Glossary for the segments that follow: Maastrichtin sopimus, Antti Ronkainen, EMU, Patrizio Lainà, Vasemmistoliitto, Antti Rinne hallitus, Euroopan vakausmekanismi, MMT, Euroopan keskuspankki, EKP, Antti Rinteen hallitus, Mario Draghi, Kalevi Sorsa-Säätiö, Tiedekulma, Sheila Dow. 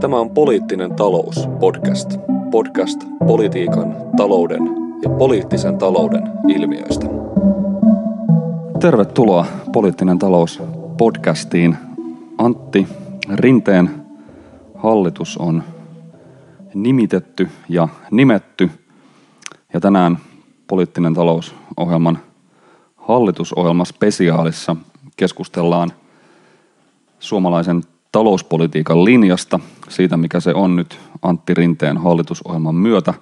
Tämä on Poliittinen talous podcast. Podcast politiikan, talouden ja poliittisen talouden ilmiöistä. Tervetuloa Poliittinen talous podcastiin. Antti Rinteen hallitus on nimitetty ja nimetty. Ja tänään Poliittinen talous ohjelman hallitusohjelmaspesiaalissa keskustellaan suomalaisen talouspolitiikan linjasta, siitä mikä se on nyt Antti Rinteen hallitusohjelman myötä,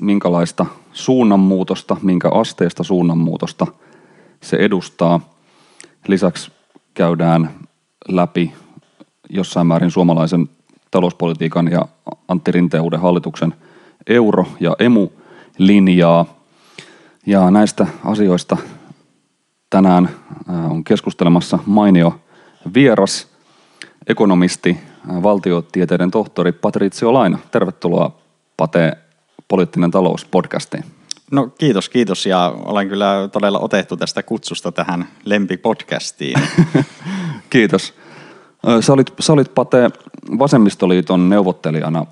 minkälaista suunnanmuutosta, minkä asteista suunnanmuutosta se edustaa. Lisäksi käydään läpi jossain määrin suomalaisen talouspolitiikan ja Antti Rinteen uuden hallituksen euro- ja emu-linjaa. Ja näistä asioista tänään on keskustelemassa mainio vieras, ekonomisti, valtiotieteiden tohtori Patrizio Lainà. Tervetuloa, Pate, Poliittinen talous -podcastiin. No kiitos ja olen kyllä todella otettu tästä kutsusta tähän lempipodcastiin. Kiitos. Sä olit Pate Vasemmistoliiton neuvottelijana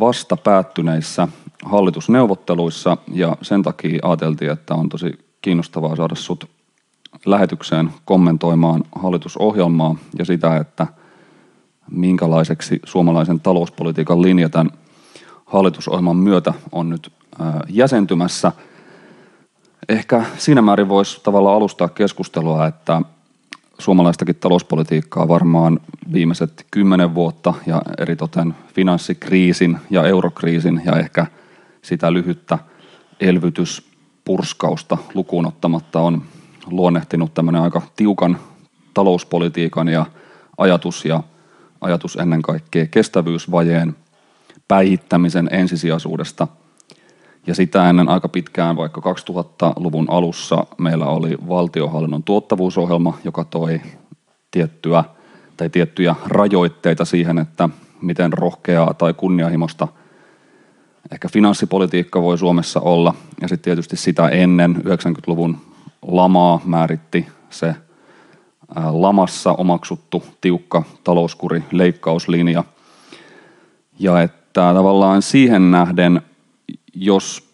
vasta päättyneissä hallitusneuvotteluissa ja sen takia ajateltiin, että on tosi kiinnostavaa saada sut lähetykseen kommentoimaan hallitusohjelmaa ja sitä, että minkälaiseksi suomalaisen talouspolitiikan linja tämän hallitusohjelman myötä on nyt jäsentymässä. Ehkä siinä määrin voisi tavallaan alustaa keskustelua, että suomalaistakin talouspolitiikkaa varmaan viimeiset 10 vuotta ja eritoten finanssikriisin ja eurokriisin ja ehkä sitä lyhyttä elvytyspurskausta lukuun ottamatta on luonnehtinut tämmöinen aika tiukan talouspolitiikan ja ajatus ennen kaikkea kestävyysvajeen päihittämisen ensisijaisuudesta. Ja sitä ennen aika pitkään, vaikka 2000-luvun alussa meillä oli valtionhallinnon tuottavuusohjelma, joka toi tiettyjä rajoitteita siihen, että miten rohkeaa tai kunnianhimosta ehkä finanssipolitiikka voi Suomessa olla. Ja sitten tietysti sitä ennen 90-luvun lamaa määritti se lamassa omaksuttu tiukka talouskuri leikkauslinja. Ja että tavallaan siihen nähden, jos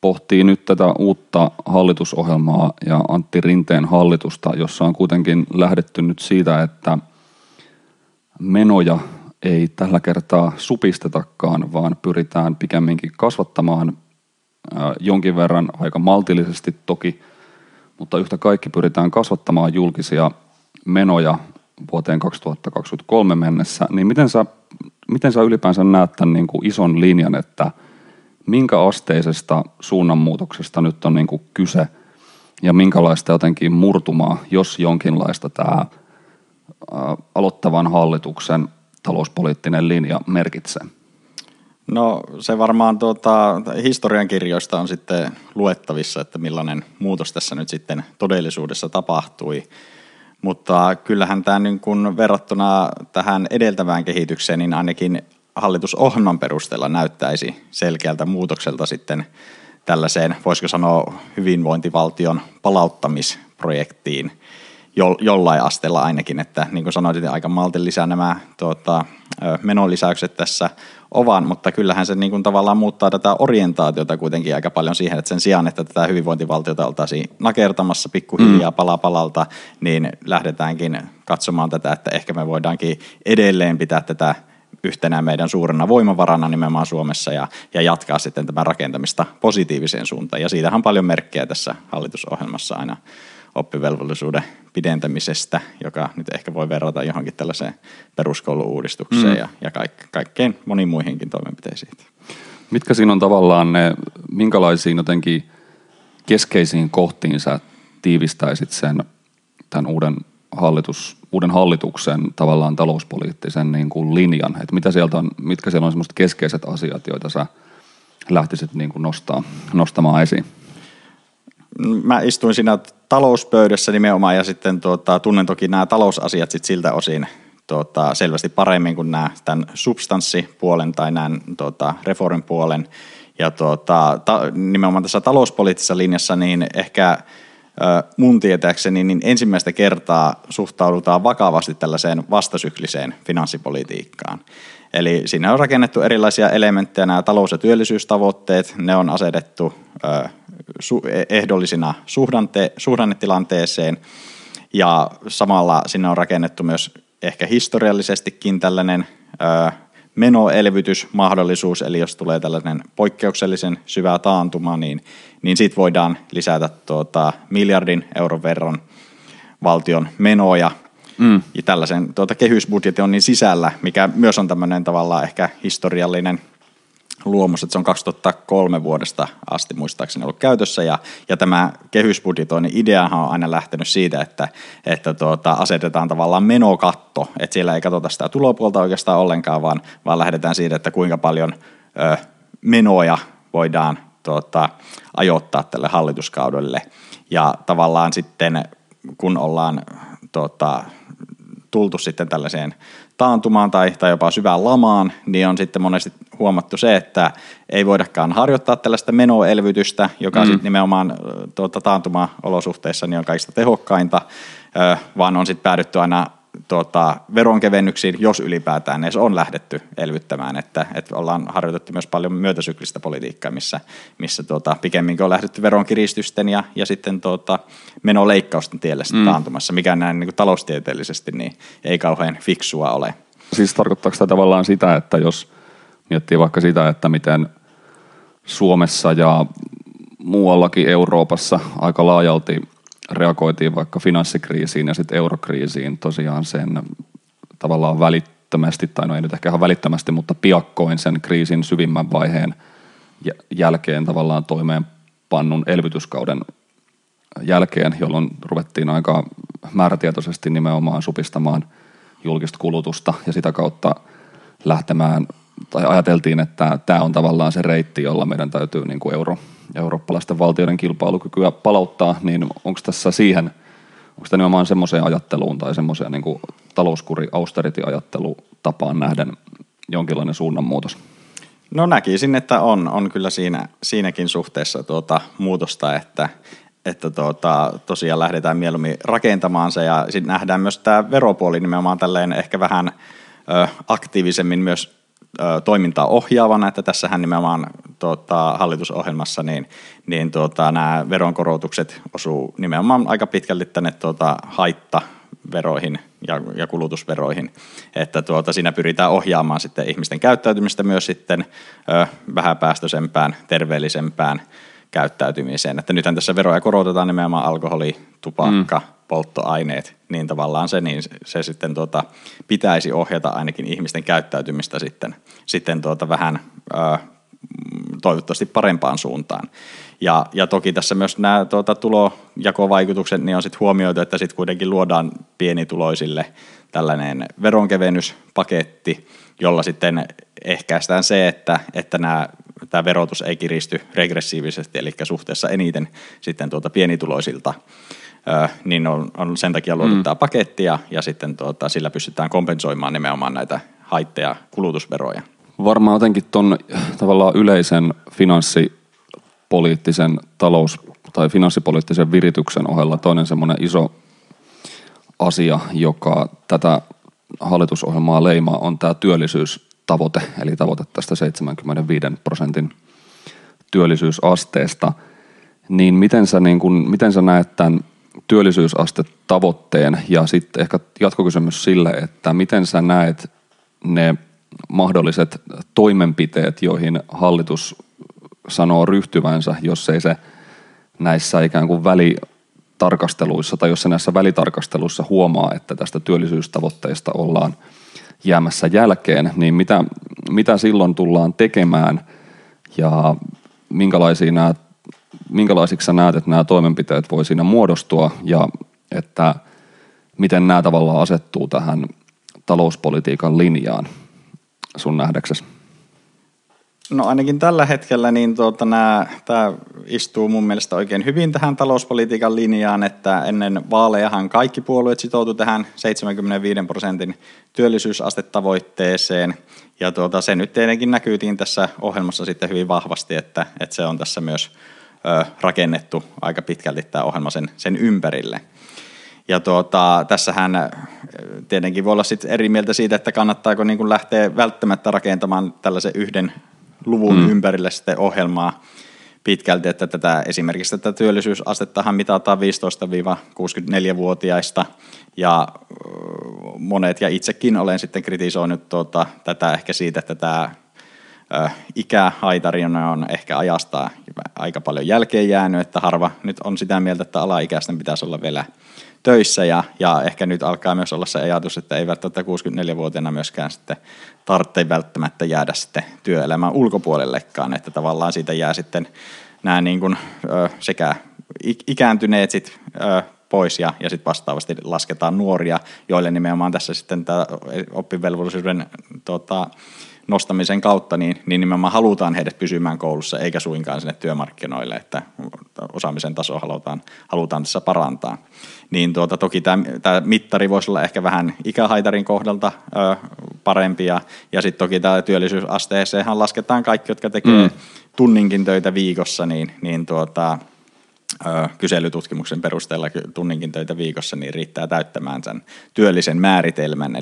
pohtii nyt tätä uutta hallitusohjelmaa ja Antti Rinteen hallitusta, jossa on kuitenkin lähdetty nyt siitä, että menoja ei tällä kertaa supistetakaan, vaan pyritään pikemminkin kasvattamaan jonkin verran aika maltillisesti toki, mutta yhtä kaikki pyritään kasvattamaan julkisia menoja vuoteen 2023 mennessä, niin miten sä ylipäänsä näet tämän niin kuin ison linjan, että minkä asteisesta suunnanmuutoksesta nyt on niin kuin kyse ja minkälaista jotenkin murtumaa, jos jonkinlaista tämä aloittavan hallituksen talouspoliittinen linja merkitsee? No se varmaan historiankirjoista on sitten luettavissa, että millainen muutos tässä nyt sitten todellisuudessa tapahtui, mutta kyllähän tämä niin kuin verrattuna tähän edeltävään kehitykseen, niin ainakin hallitusohjelman perusteella näyttäisi selkeältä muutokselta sitten tällaiseen, voisiko sanoa, hyvinvointivaltion palauttamisprojektiin jollain asteella ainakin, että niin kuin sanoit, aika maltillisia nämä menolisäykset tässä ovat, mutta kyllähän se niin kuin tavallaan muuttaa tätä orientaatiota kuitenkin aika paljon siihen, että sen sijaan, että tätä hyvinvointivaltiota oltaisiin nakertamassa pikkuhiljaa pala palalta, niin lähdetäänkin katsomaan tätä, että ehkä me voidaankin edelleen pitää tätä yhtenä meidän suurena voimavarana nimenomaan Suomessa ja jatkaa sitten tämän rakentamista positiiviseen suuntaan. Ja siitähän on paljon merkkejä tässä hallitusohjelmassa aina oppivelvollisuuden pidentämisestä, joka nyt ehkä voi verrata johonkin tällaiseen peruskoulu-uudistukseen ja kaikkein moniin muihinkin toimenpiteisiin. Mitkä siinä on tavallaan ne, minkälaisiin jotenkin keskeisiin kohtiin sä tiivistäisit sen tämän uuden hallituksen tavallaan talouspoliittisen niin kuin linjan, että mitkä siellä on semmoiset keskeiset asiat, joita sä lähtisit niin kuin nostamaan esiin? Mä istuin siinä talouspöydässä nimenomaan ja sitten tunnen toki nämä talousasiat sit siltä osin selvästi paremmin kuin nämä tämän substanssipuolen tai näin reformipuolen ja nimenomaan tässä talouspoliittisessa linjassa niin ehkä mun tietääkseni, niin ensimmäistä kertaa suhtaudutaan vakavasti tällaiseen vastasykliseen finanssipolitiikkaan. Eli siinä on rakennettu erilaisia elementtejä, nämä talous- ja työllisyystavoitteet, ne on asetettu ehdollisina suhdannetilanteeseen, ja samalla sinne on rakennettu myös ehkä historiallisestikin tällainen menoelvytysmahdollisuus, eli jos tulee tällainen poikkeuksellisen syvä taantuma, niin siitä voidaan lisätä 1 miljardin euron verran valtion menoja. Ja tällaisen kehysbudjetin on niin sisällä, mikä myös on tämmöinen tavallaan ehkä historiallinen luomus, että se on 2003 vuodesta asti muistaakseni ollut käytössä, ja tämä kehysbudjetoinnin ideahan on aina lähtenyt siitä, että asetetaan tavallaan menokatto, että siellä ei katsota sitä tulopuolta oikeastaan ollenkaan, vaan lähdetään siitä, että kuinka paljon menoja voidaan ajoittaa tälle hallituskaudelle, ja tavallaan sitten kun ollaan tultu sitten tällaiseen taantumaan tai jopa syvään lamaan, niin on sitten monesti huomattu se, että ei voidakaan harjoittaa tällaista menoelvytystä, joka sitten nimenomaan taantuma-olosuhteissa niin on kaikista tehokkainta, vaan on sitten päädytty aina veronkevennyksiin, jos ylipäätään edes on lähdetty elvyttämään, että ollaan harjoitettu myös paljon myötäsyklistä politiikkaa, missä pikemminkin on lähdetty veronkiristysten ja sitten menoleikkausten tielle sitten taantumassa, mikä näin niin kuin taloustieteellisesti niin ei kauhean fiksua ole. Siis tarkoittaako tämä tavallaan sitä, että jos miettii vaikka sitä, että miten Suomessa ja muuallakin Euroopassa aika laajalti reagoitiin vaikka finanssikriisiin ja sitten eurokriisiin tosiaan sen tavallaan välittömästi, tai no ei nyt ehkä ihan välittömästi, mutta piakkoin sen kriisin syvimmän vaiheen jälkeen tavallaan toimeenpannun elvytyskauden jälkeen, jolloin ruvettiin aika määrätietoisesti nimenomaan supistamaan julkista kulutusta ja sitä kautta lähtemään, tai ajateltiin, että tämä on tavallaan se reitti, jolla meidän täytyy niin kuin eurooppalaisten valtioiden kilpailukykyä palauttaa, niin onko tässä siihen, onko tämä nimenomaan semmoiseen ajatteluun tai semmoiseen niin kuin talouskuri, austerity-ajattelutapaan nähden jonkinlainen suunnanmuutos? No näkisin, että on kyllä siinäkin suhteessa muutosta, että tosiaan lähdetään mieluummin rakentamaan se, ja sitten nähdään myös tämä veropuoli nimenomaan tälleen ehkä vähän aktiivisemmin myös toimintaa ohjaavana, että tässähän nimenomaan hallitusohjelmassa niin nämä veronkorotukset osuu nimenomaan aika pitkälti tänne haittaveroihin ja kulutusveroihin, että siinä pyritään ohjaamaan sitten ihmisten käyttäytymistä myös sitten vähäpäästöisempään, terveellisempään käyttäytymiseen, että nythän tässä veroja korotetaan nimenomaan alkoholi, tupakka, polttoaineet, niin tavallaan se sitten pitäisi ohjata ainakin ihmisten käyttäytymistä sitten vähän toivottavasti parempaan suuntaan. Ja toki tässä myös nämä tulojakovaikutukset niin on sitten huomioitu, että sitten kuitenkin luodaan pienituloisille tällainen veronkevennyspaketti, jolla sitten ehkäistään se, että tämä verotus ei kiristy regressiivisesti, eli suhteessa eniten sitten pienituloisilta, niin on sen takia luotu tämä paketti, ja sitten sillä pystytään kompensoimaan nimenomaan näitä haitteja kulutusveroja. Varmaan jotenkin tuon tavallaan yleisen finanssipoliittisen finanssipoliittisen virityksen ohella toinen semmoinen iso asia, joka tätä hallitusohjelmaa leimaa, on tämä työllisyystavoite, eli tavoite tästä 75% työllisyysasteesta. Niin miten sä näet tämän työllisyysastetavoitteen, ja sitten ehkä jatkokysymys sille, että miten sä näet ne mahdolliset toimenpiteet, joihin hallitus sanoo ryhtyvänsä, jos ei se näissä ikään kuin välitarkasteluissa, tai jos se näissä välitarkasteluissa huomaa, että tästä työllisyystavoitteesta ollaan jäämässä jälkeen, niin mitä silloin tullaan tekemään, ja minkälaisiksi sä näet, että nämä toimenpiteet voi siinä muodostua, ja että miten nämä tavallaan asettuu tähän talouspolitiikan linjaan sun nähdäksesi? No ainakin tällä hetkellä niin tämä istuu mun mielestä oikein hyvin tähän talouspolitiikan linjaan, että ennen vaalejahan kaikki puolueet sitoutuivat tähän 75% työllisyysastetavoitteeseen, ja se nyt tietenkin näkyytiin tässä ohjelmassa sitten hyvin vahvasti, että se on tässä myös rakennettu aika pitkälti tämä ohjelma sen ympärille. Ja tässähän tietenkin voi olla sit eri mieltä siitä, että kannattaako niin kun lähteä välttämättä rakentamaan tällaisen yhden luvun ympärille sitten ohjelmaa pitkälti, että tätä, esimerkiksi tätä työllisyysastettahan mitataan 15–64-vuotiaista, ja monet, ja itsekin olen sitten kritisoinut tätä ehkä siitä, että tämä ikähaitarina on ehkä ajasta aika paljon jälkeen jäänyt, että harva nyt on sitä mieltä, että alaikäisten pitäisi olla vielä töissä, ja ehkä nyt alkaa myös olla se ajatus, että ei välttämättä 64-vuotiaana myöskään sitten tarvitse välttämättä jäädä sitten työelämän ulkopuolellekaan, että tavallaan siitä jää sitten nämä niin kuin, sekä ikääntyneet sitten pois, ja sitten vastaavasti lasketaan nuoria, joille nimenomaan tässä sitten tämä oppivelvollisuuden nostamisen kautta, niin nimenomaan halutaan heidät pysymään koulussa, eikä suinkaan sinne työmarkkinoille, että osaamisen tasoa halutaan tässä parantaa. Niin toki tämä mittari voisi olla ehkä vähän ikähaitarin kohdalta parempi, ja sitten toki tämä työllisyysasteeseenhan lasketaan kaikki, jotka tekee tunninkin töitä viikossa, kyselytutkimuksen perusteella tunninkin töitä viikossa, niin riittää täyttämään sen työllisen määritelmän,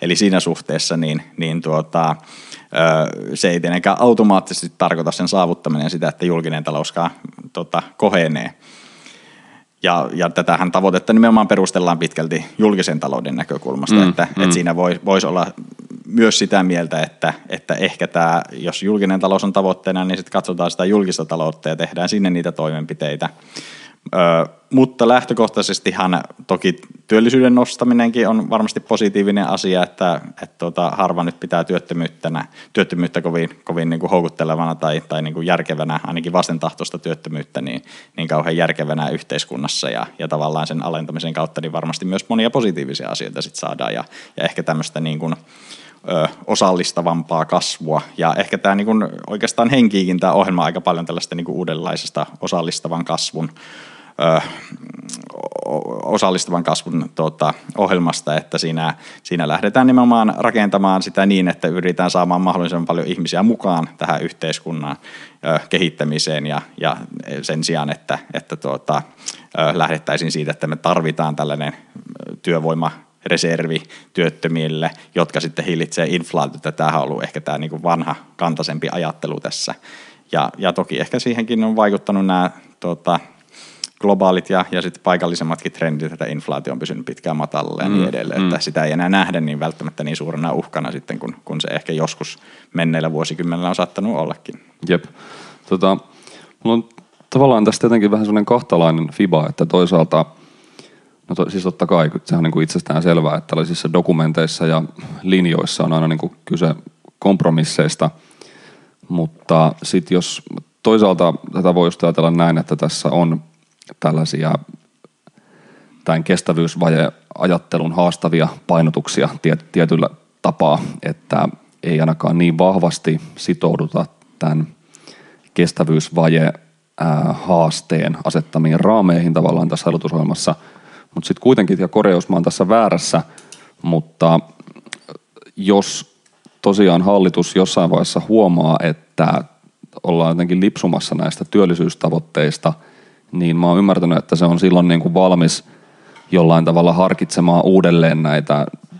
eli siinä suhteessa se ei tietenkään automaattisesti tarkoita sen saavuttaminen sitä, että julkinen talouskaan kohenee. Ja tätähän tavoitetta nimenomaan perustellaan pitkälti julkisen talouden näkökulmasta, että siinä voisi olla myös sitä mieltä, että ehkä tämä, jos julkinen talous on tavoitteena, niin sitten katsotaan sitä julkista taloutta ja tehdään sinne niitä toimenpiteitä. Mutta lähtökohtaisestihan toki työllisyyden nostaminenkin on varmasti positiivinen asia, että harva nyt pitää työttömyyttä kovin niin kuin houkuttelevana tai niin kuin järkevänä, ainakin vastentahtoista työttömyyttä, niin kauhean järkevänä yhteiskunnassa, ja tavallaan sen alentamisen kautta niin varmasti myös monia positiivisia asioita sit saadaan, ja ehkä tämmöistä niin kuin osallistavampaa kasvua, ja ehkä tämä niin kuin oikeastaan henkiikin tämä ohjelma aika paljon tällaista niin kuin uudenlaisesta osallistavan kasvun ohjelmasta, että siinä lähdetään nimenomaan rakentamaan sitä niin, että yritetään saamaan mahdollisimman paljon ihmisiä mukaan tähän yhteiskunnan kehittämiseen, ja sen sijaan, että lähdettäisiin siitä, että me tarvitaan tällainen työvoimareservi työttömille, jotka sitten hillitsee inflaatiota. Tämähän on ollut ehkä tämä niin kuin vanha kantaisempi ajattelu tässä, ja toki ehkä siihenkin on vaikuttanut nämä globaalit ja sitten paikallisemmatkin trendit, että inflaatio on pysynyt pitkään matalalla ja niin edelleen, että sitä ei enää nähdä niin välttämättä niin suurena uhkana sitten, kun se ehkä joskus menneillä vuosikymmenellä on saattanut ollakin. Jep. Mulla on tavallaan tästä jotenkin vähän sellainen kahtalainen fiba, että toisaalta, siis totta kai, sehän on niin kuin itsestään selvää, että tällaisissa dokumenteissa ja linjoissa on aina niin kuin kyse kompromisseista, mutta sitten jos toisaalta tätä voi just ajatella näin, että tässä on tällaisia tämän kestävyysvaje-ajattelun haastavia painotuksia tietyllä tapaa, että ei ainakaan niin vahvasti sitouduta tämän kestävyysvaje-haasteen asettamiin raameihin tavallaan tässä hallitusohjelmassa, mutta sitten kuitenkin, ja korjaa, jos mä oon tässä väärässä, mutta jos tosiaan hallitus jossain vaiheessa huomaa, että ollaan jotenkin lipsumassa näistä työllisyystavoitteista, niin mä oon ymmärtänyt, että se on silloin niin kuin valmis jollain tavalla harkitsemaan uudelleen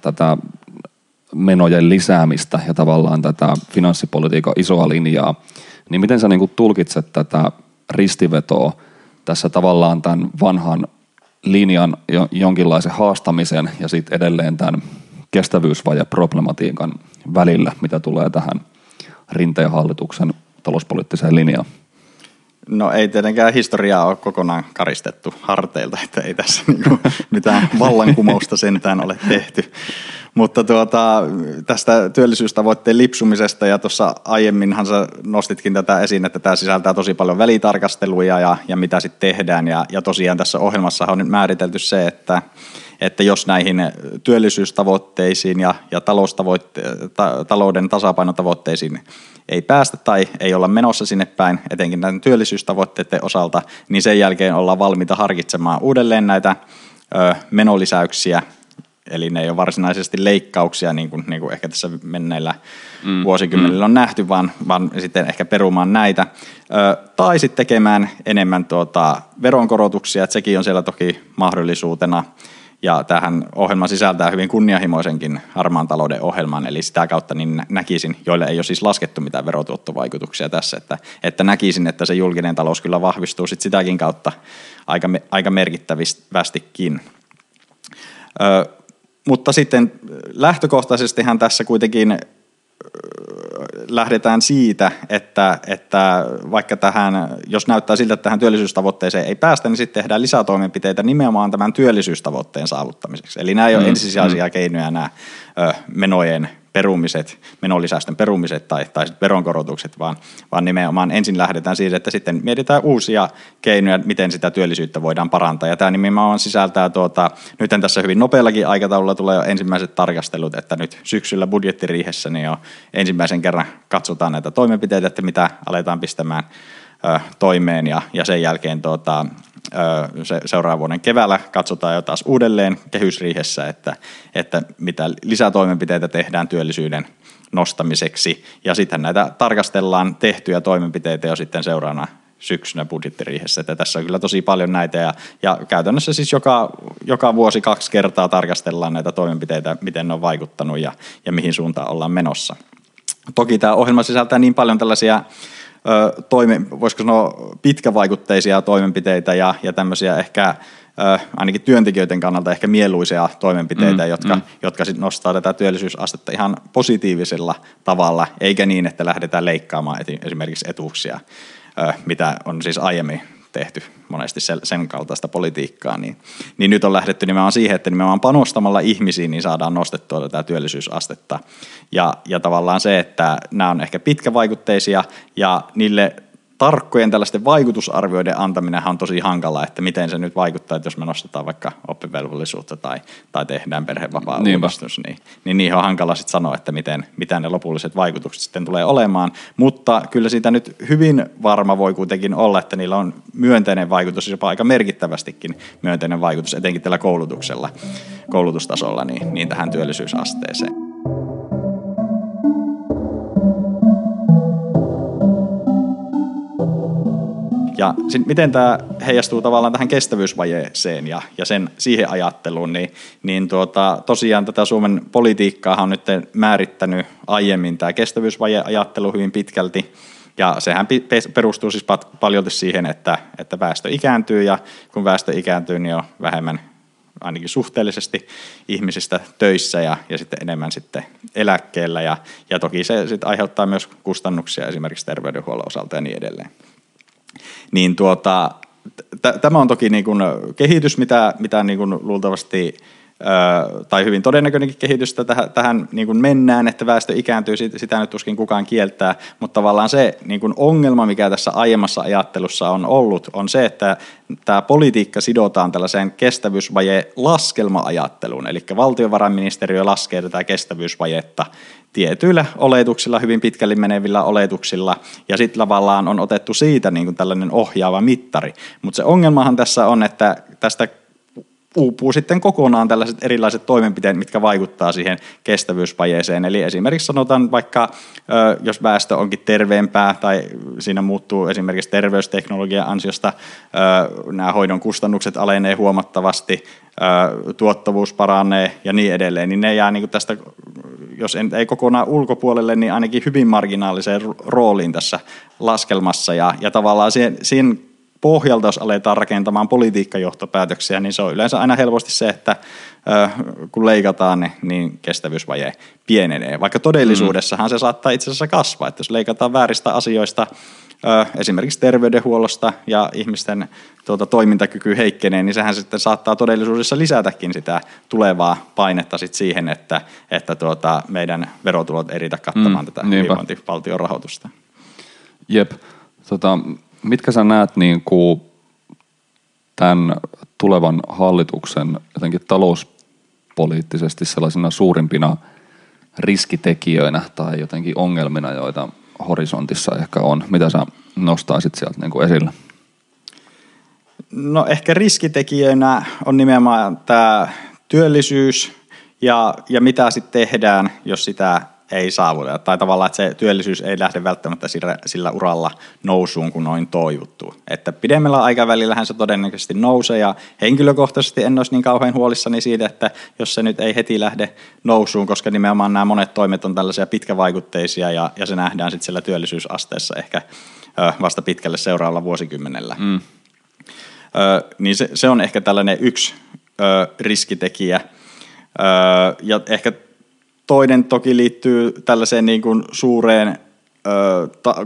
tätä menojen lisäämistä ja tavallaan tätä finanssipolitiikan isoa linjaa. Niin miten sä niin kuin tulkitset tätä ristivetoa tässä tavallaan tämän vanhan linjan jonkinlaisen haastamisen ja sitten edelleen tämän kestävyysvajeproblematiikan välillä, mitä tulee tähän Rinteen hallituksen talouspoliittiseen linjaan? No ei tietenkään historiaa ole kokonaan karistettu harteilta, että ei tässä niinku mitään vallankumousta sentään ole tehty. Mutta tästä työllisyystavoitteen lipsumisesta, ja tuossa aiemminhan sä nostitkin tätä esiin, että tämä sisältää tosi paljon välitarkasteluja ja mitä sitten tehdään. Ja tosiaan tässä ohjelmassahan on nyt määritelty se, että jos näihin työllisyystavoitteisiin ja talouden tasapainotavoitteisiin ei päästä tai ei olla menossa sinne päin, etenkin näiden työllisyystavoitteiden osalta, niin sen jälkeen ollaan valmiita harkitsemaan uudelleen näitä menolisäyksiä Eli ne ei ole varsinaisesti leikkauksia, niin kuin ehkä tässä menneillä vuosikymmenillä on nähty, vaan sitten ehkä perumaan näitä. Tai sitten tekemään enemmän veronkorotuksia, että sekin on siellä toki mahdollisuutena. Ja tämähän ohjelma sisältää hyvin kunnianhimoisenkin harmaan talouden ohjelman, eli sitä kautta niin näkisin, joille ei ole siis laskettu mitään verotuottovaikutuksia tässä, että näkisin, että se julkinen talous kyllä vahvistuu sit sitäkin kautta aika merkittävästikin. Mutta sitten lähtökohtaisestihan tässä kuitenkin lähdetään siitä, että vaikka tähän, jos näyttää siltä, että tähän työllisyystavoitteeseen ei päästä, niin sitten tehdään lisätoimenpiteitä nimenomaan tämän työllisyystavoitteen saavuttamiseksi. Eli nämä ei ole ensisijaisia keinoja, nämä menojen perumiset, menolisäysten perumiset tai veronkorotukset, vaan nimenomaan ensin lähdetään siitä, että sitten mietitään uusia keinoja, miten sitä työllisyyttä voidaan parantaa. Ja tämä nimenomaan sisältää, nyt tässä hyvin nopeallakin aikataululla tulee jo ensimmäiset tarkastelut, että nyt syksyllä budjettiriihessä niin jo ensimmäisen kerran katsotaan näitä toimenpiteitä, että mitä aletaan pistämään toimeen ja sen jälkeen seuraavan vuoden keväällä katsotaan jo taas uudelleen kehysriihessä, että mitä lisätoimenpiteitä tehdään työllisyyden nostamiseksi ja sitten näitä tarkastellaan tehtyjä toimenpiteitä jo sitten seuraavana syksynä budjettiriihessä, että tässä on kyllä tosi paljon näitä ja käytännössä siis joka vuosi 2 kertaa tarkastellaan näitä toimenpiteitä, miten ne on vaikuttanut ja mihin suuntaan ollaan menossa. Toki tämä ohjelma sisältää niin paljon tällaisia voisiko sanoa pitkävaikutteisia toimenpiteitä ja tämmöisiä ehkä ainakin työntekijöiden kannalta ehkä mieluisia toimenpiteitä, jotka sitten nostaa tätä työllisyysastetta ihan positiivisella tavalla, eikä niin, että lähdetään leikkaamaan esimerkiksi etuuksia, mitä on siis aiemmin tehty monesti sen kaltaista politiikkaa, niin nyt on lähdetty nimenomaan siihen, että nimenomaan panostamalla ihmisiin niin saadaan nostettua tätä työllisyysastetta. Ja tavallaan se, että nämä on ehkä pitkävaikutteisia ja niille tarkkojen tällaisten vaikutusarvioiden antaminen on tosi hankalaa, että miten se nyt vaikuttaa, että jos me nostetaan vaikka oppivelvollisuutta tai tehdään perhevapaa-uudistus, niin niihin on hankala sitten sanoa, että mitä ne lopulliset vaikutukset sitten tulee olemaan, mutta kyllä siitä nyt hyvin varma voi kuitenkin olla, että niillä on myönteinen vaikutus, jopa aika merkittävästikin myönteinen vaikutus, etenkin tällä koulutustasolla, niin tähän työllisyysasteeseen. Ja sitten miten tämä heijastuu tavallaan tähän kestävyysvajeeseen ja sen siihen ajatteluun, niin tosiaan tätä Suomen politiikkaa on nyt määrittänyt aiemmin tämä kestävyysvajeajattelu hyvin pitkälti. Ja sehän perustuu siis paljolti siihen, että väestö ikääntyy ja kun väestö ikääntyy, niin on vähemmän ainakin suhteellisesti ihmisistä töissä ja sitten enemmän sitten eläkkeellä. Ja toki se sit aiheuttaa myös kustannuksia esimerkiksi terveydenhuollon osalta ja niin edelleen. Niin tämä on toki niin kuin kehitys, mitä niin kuin luultavasti tai hyvin todennäköinenkin kehitystä tähän niin kuin mennään, että väestö ikääntyy, sitä nyt tuskin kukaan kieltää, mutta tavallaan se niin kuin ongelma, mikä tässä aiemmassa ajattelussa on ollut, on se, että tämä politiikka sidotaan tällaiseen kestävyysvaje-laskelma-ajatteluun, eli valtiovarainministeriö laskee tätä kestävyysvajetta tietyillä oletuksilla, hyvin pitkälle menevillä oletuksilla, ja sitten tavallaan on otettu siitä niin kuin tällainen ohjaava mittari, mutta se ongelmahan tässä on, että tästä uupuu sitten kokonaan tällaiset erilaiset toimenpiteet, mitkä vaikuttaa siihen kestävyysvajeeseen. Eli esimerkiksi sanotaan vaikka, jos väestö onkin terveempää tai siinä muuttuu esimerkiksi terveysteknologian ansiosta, nämä hoidon kustannukset alenee huomattavasti, tuottavuus paranee ja niin edelleen, niin ne jää niin kuin tästä, jos ei kokonaan ulkopuolelle, niin ainakin hyvin marginaaliseen rooliin tässä laskelmassa ja tavallaan siihen pohjalta, jos aletaan rakentamaan politiikkajohtopäätöksiä, niin se on yleensä aina helposti se, että kun leikataan, niin kestävyysvaje pienenee. Vaikka todellisuudessahan se saattaa itse asiassa kasvaa, että jos leikataan vääristä asioista, esimerkiksi terveydenhuollosta ja ihmisten toimintakyky heikkenee, niin sehän sitten saattaa todellisuudessa lisätäkin sitä tulevaa painetta sit siihen, että meidän verotulot ei riitä kattamaan tätä hyvinvointivaltion rahoitusta. Jep. Mitkä sä näet niin kuin tämän tulevan hallituksen jotenkin talouspoliittisesti sellaisina suurimpina riskitekijöinä tai jotenkin ongelmina, joita horisontissa ehkä on? Mitä sä nostaisit sieltä niin kuin esille? No ehkä riskitekijönä on nimenomaan tämä työllisyys Ja mitä sitten tehdään, jos sitä ei saavuteta? Tai tavallaan, että se työllisyys ei lähde välttämättä sillä uralla nousuun, kun noin toivottu. Että pidemmällä aikavälillähän se todennäköisesti nousee, ja henkilökohtaisesti en olisi niin kauhean huolissani siitä, että jos se nyt ei heti lähde nousuun, koska nimenomaan nämä monet toimet on tällaisia pitkävaikutteisia, ja se nähdään sitten siellä työllisyysasteessa ehkä vasta pitkälle seuraavalla vuosikymmenellä. Mm. Niin se on ehkä tällainen yksi riskitekijä. Ja ehkä toinen toki liittyy tällaiseen niin kuin suureen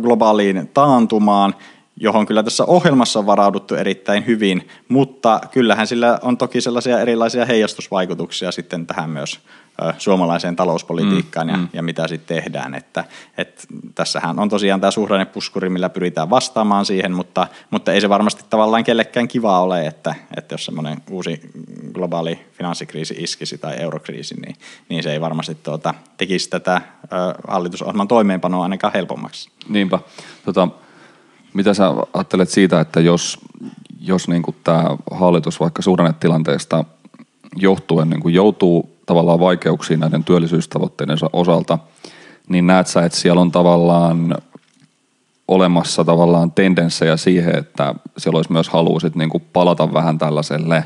globaaliin taantumaan, johon kyllä tässä ohjelmassa on varauduttu erittäin hyvin, mutta kyllähän sillä on toki sellaisia erilaisia heijastusvaikutuksia sitten tähän myös suomalaiseen talouspolitiikkaan ja mitä sitten tehdään. Että tässähän on tosiaan tämä suhdannepuskuri, millä pyritään vastaamaan siihen, mutta ei se varmasti tavallaan kellekään kivaa ole, että jos semmoinen uusi globaali finanssikriisi iskisi tai eurokriisi, niin se ei varmasti tekisi tätä hallitusohjelman toimeenpanoa ainakaan helpommaksi. Niinpä. Mitä sä ajattelet siitä, että jos niin kuin tämä hallitus vaikka suhdannetilanteesta johtuen niin kuin joutuu tavallaan vaikeuksiin näiden työllisyystavoitteidensa osalta, niin näet sä, että siellä on tavallaan olemassa tavallaan tendenssejä siihen, että siellä olisi myös halua sit niin kuin palata vähän tällaiselle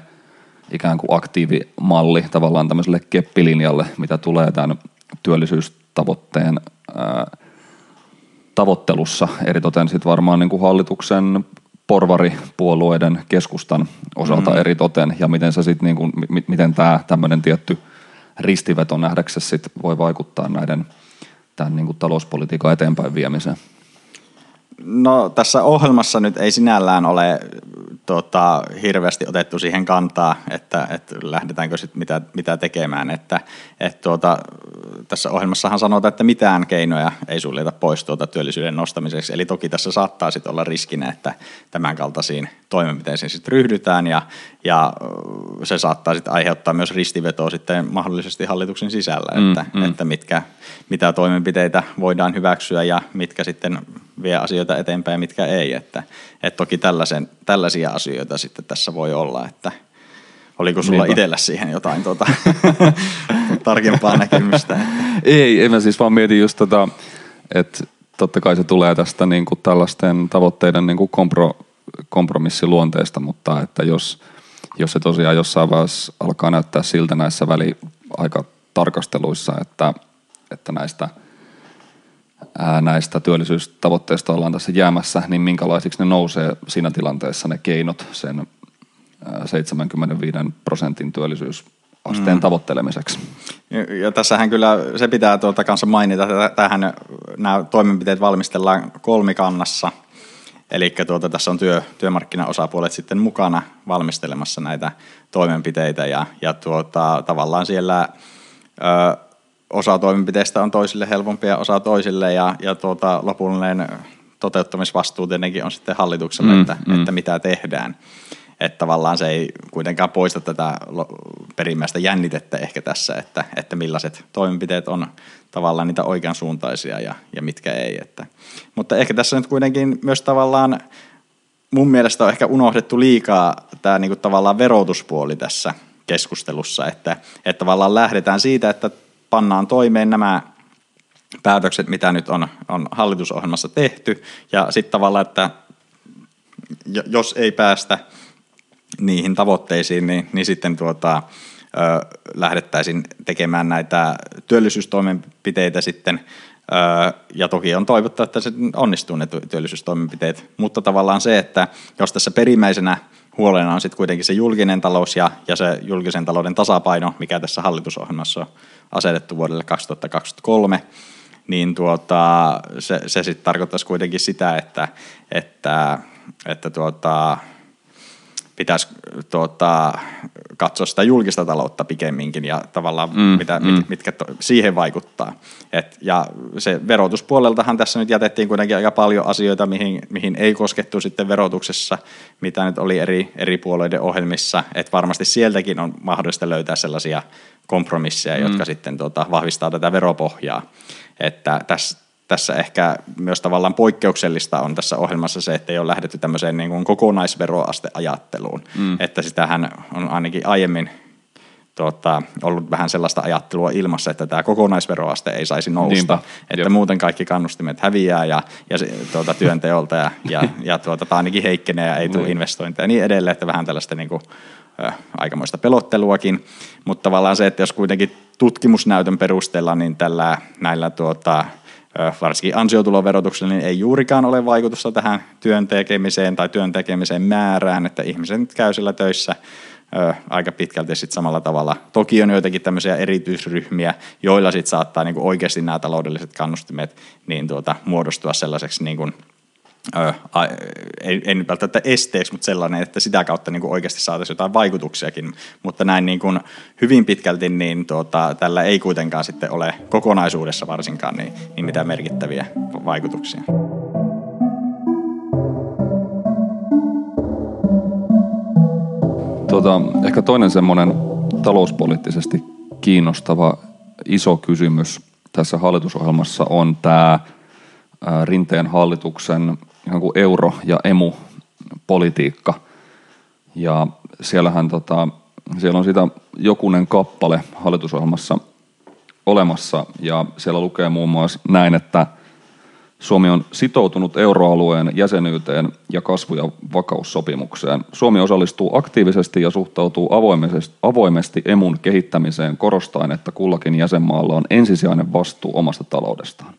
ikään kuin aktiivimalli, tavallaan tämmöiselle keppilinjalle, mitä tulee tämän työllisyystavoitteen tavoittelussa, eritoten sitten varmaan niin kuin hallituksen porvaripuolueiden keskustan osalta eritoten, ja miten se sitten, niin kuin, miten tämä tämmöinen tietty ristiveto nähdäksesi sit voi vaikuttaa näiden tämän niin kuin talouspolitiikan eteenpäin viemiseen? No tässä ohjelmassa nyt ei sinällään ole hirveästi otettu siihen kantaa, että lähdetäänkö sitten mitä tekemään. Tässä ohjelmassahan sanotaan, että mitään keinoja ei suljeta pois työllisyyden nostamiseksi. Eli toki tässä saattaa sitten olla riskinä, että tämän kaltaisiin toimenpiteisiin sitten ryhdytään ja se saattaa sitten aiheuttaa myös ristivetoa sitten mahdollisesti hallituksen sisällä, että mitä toimenpiteitä voidaan hyväksyä ja mitkä sitten vie asioita eteenpäin, mitkä ei. Että toki tällaisia asioita sitten tässä voi olla, että oliko sulla itsellä siihen jotain tarkempaa näkemystä? Ei mä siis vaan mietin just että totta kai se tulee tästä niin kuin tällaisten tavoitteiden niin kuin kompromissiluonteesta, mutta että jos se tosiaan jossain vaiheessa alkaa näyttää siltä näissä väliaikatarkasteluissa, että näistä työllisyystavoitteista ollaan tässä jäämässä, niin minkälaisiksi ne nousee siinä tilanteessa ne keinot sen 75% työllisyysasteen tavoittelemiseksi. Ja tässähän kyllä se pitää kanssa mainita, että nämä toimenpiteet valmistellaan kolmikannassa, eli tässä on työmarkkinaosapuolet sitten mukana valmistelemassa näitä toimenpiteitä ja tavallaan siellä osa toimenpiteistä on toisille helpompia, osa toisille ja lopullinen toteuttamisvastuu tietenkin on sitten hallitukselle, että mitä tehdään. Että tavallaan se ei kuitenkaan poista tätä perimmäistä jännitettä ehkä tässä, että millaiset toimenpiteet on tavallaan niitä oikeansuuntaisia ja mitkä ei. Mutta ehkä tässä nyt kuitenkin myös tavallaan mun mielestä on ehkä unohdettu liikaa tämä niin kuin tavallaan verotuspuoli tässä keskustelussa, että tavallaan lähdetään siitä, että pannaan toimeen nämä päätökset, mitä nyt on hallitusohjelmassa tehty, ja sitten tavallaan, että jos ei päästä niihin tavoitteisiin, niin sitten lähdettäisiin tekemään näitä työllisyystoimenpiteitä sitten, ja toki on toivottaa, että se onnistuu ne työllisyystoimenpiteet, mutta tavallaan se, että jos tässä perimmäisenä huolena on sitten kuitenkin se julkinen talous ja se julkisen talouden tasapaino, mikä tässä hallitusohjelmassa on asetettu vuodelle 2023, niin se sitten tarkoittaisi kuitenkin sitä, että pitäisi katsoa sitä julkista taloutta pikemminkin ja tavallaan mitkä siihen vaikuttaa. Ja se verotuspuoleltahan tässä nyt jätettiin kuitenkin aika paljon asioita, mihin ei koskettu sitten verotuksessa, mitä nyt oli eri puolueiden ohjelmissa. Että varmasti sieltäkin on mahdollista löytää sellaisia kompromisseja, jotka sitten vahvistaa tätä veropohjaa. Että tässä ehkä myös tavallaan poikkeuksellista on tässä ohjelmassa se, että ei ole lähdetty tämmöiseen niin kuin kokonaisveroasteajatteluun, että sitähän on ainakin aiemmin ollut vähän sellaista ajattelua ilmassa, että tämä kokonaisveroaste ei saisi nousta. Niinpä, että muuten kaikki kannustimet häviää ja työnteolta ja ainakin heikkenee ja ei tule investointeja ja niin edelleen, että vähän tällaista niin kuin, aikamoista pelotteluakin, mutta tavallaan se, että jos kuitenkin tutkimusnäytön perusteella, niin näillä varsinkin ansiotuloverotuksella niin ei juurikaan ole vaikutusta tähän työntekemiseen tai työntekemiseen määrään, että ihmiset nyt käy siellä töissä aika pitkälti sitten samalla tavalla. Toki on joitakin tämmöisiä erityisryhmiä, joilla sitten saattaa niin kuin oikeasti nämä taloudelliset kannustimet niin muodostua sellaiseksi niin kuin ei nyt välttämättä esteeksi, mutta sellainen, että sitä kautta niin kuin oikeasti saataisiin jotain vaikutuksiakin, mutta näin niin kuin hyvin pitkälti niin tällä ei kuitenkaan sitten ole kokonaisuudessa varsinkaan niin mitään merkittäviä vaikutuksia. Ehkä toinen semmoinen talouspoliittisesti kiinnostava iso kysymys tässä hallitusohjelmassa on tämä Rinteen hallituksen euro- ja emu-politiikka. Ja siellä on siitä jokunen kappale hallitusohjelmassa olemassa, ja siellä lukee muun muassa näin, että Suomi on sitoutunut euroalueen jäsenyyteen ja kasvu- ja vakaussopimukseen. Suomi osallistuu aktiivisesti ja suhtautuu avoimesti emun kehittämiseen korostaen, että kullakin jäsenmaalla on ensisijainen vastuu omasta taloudestaan.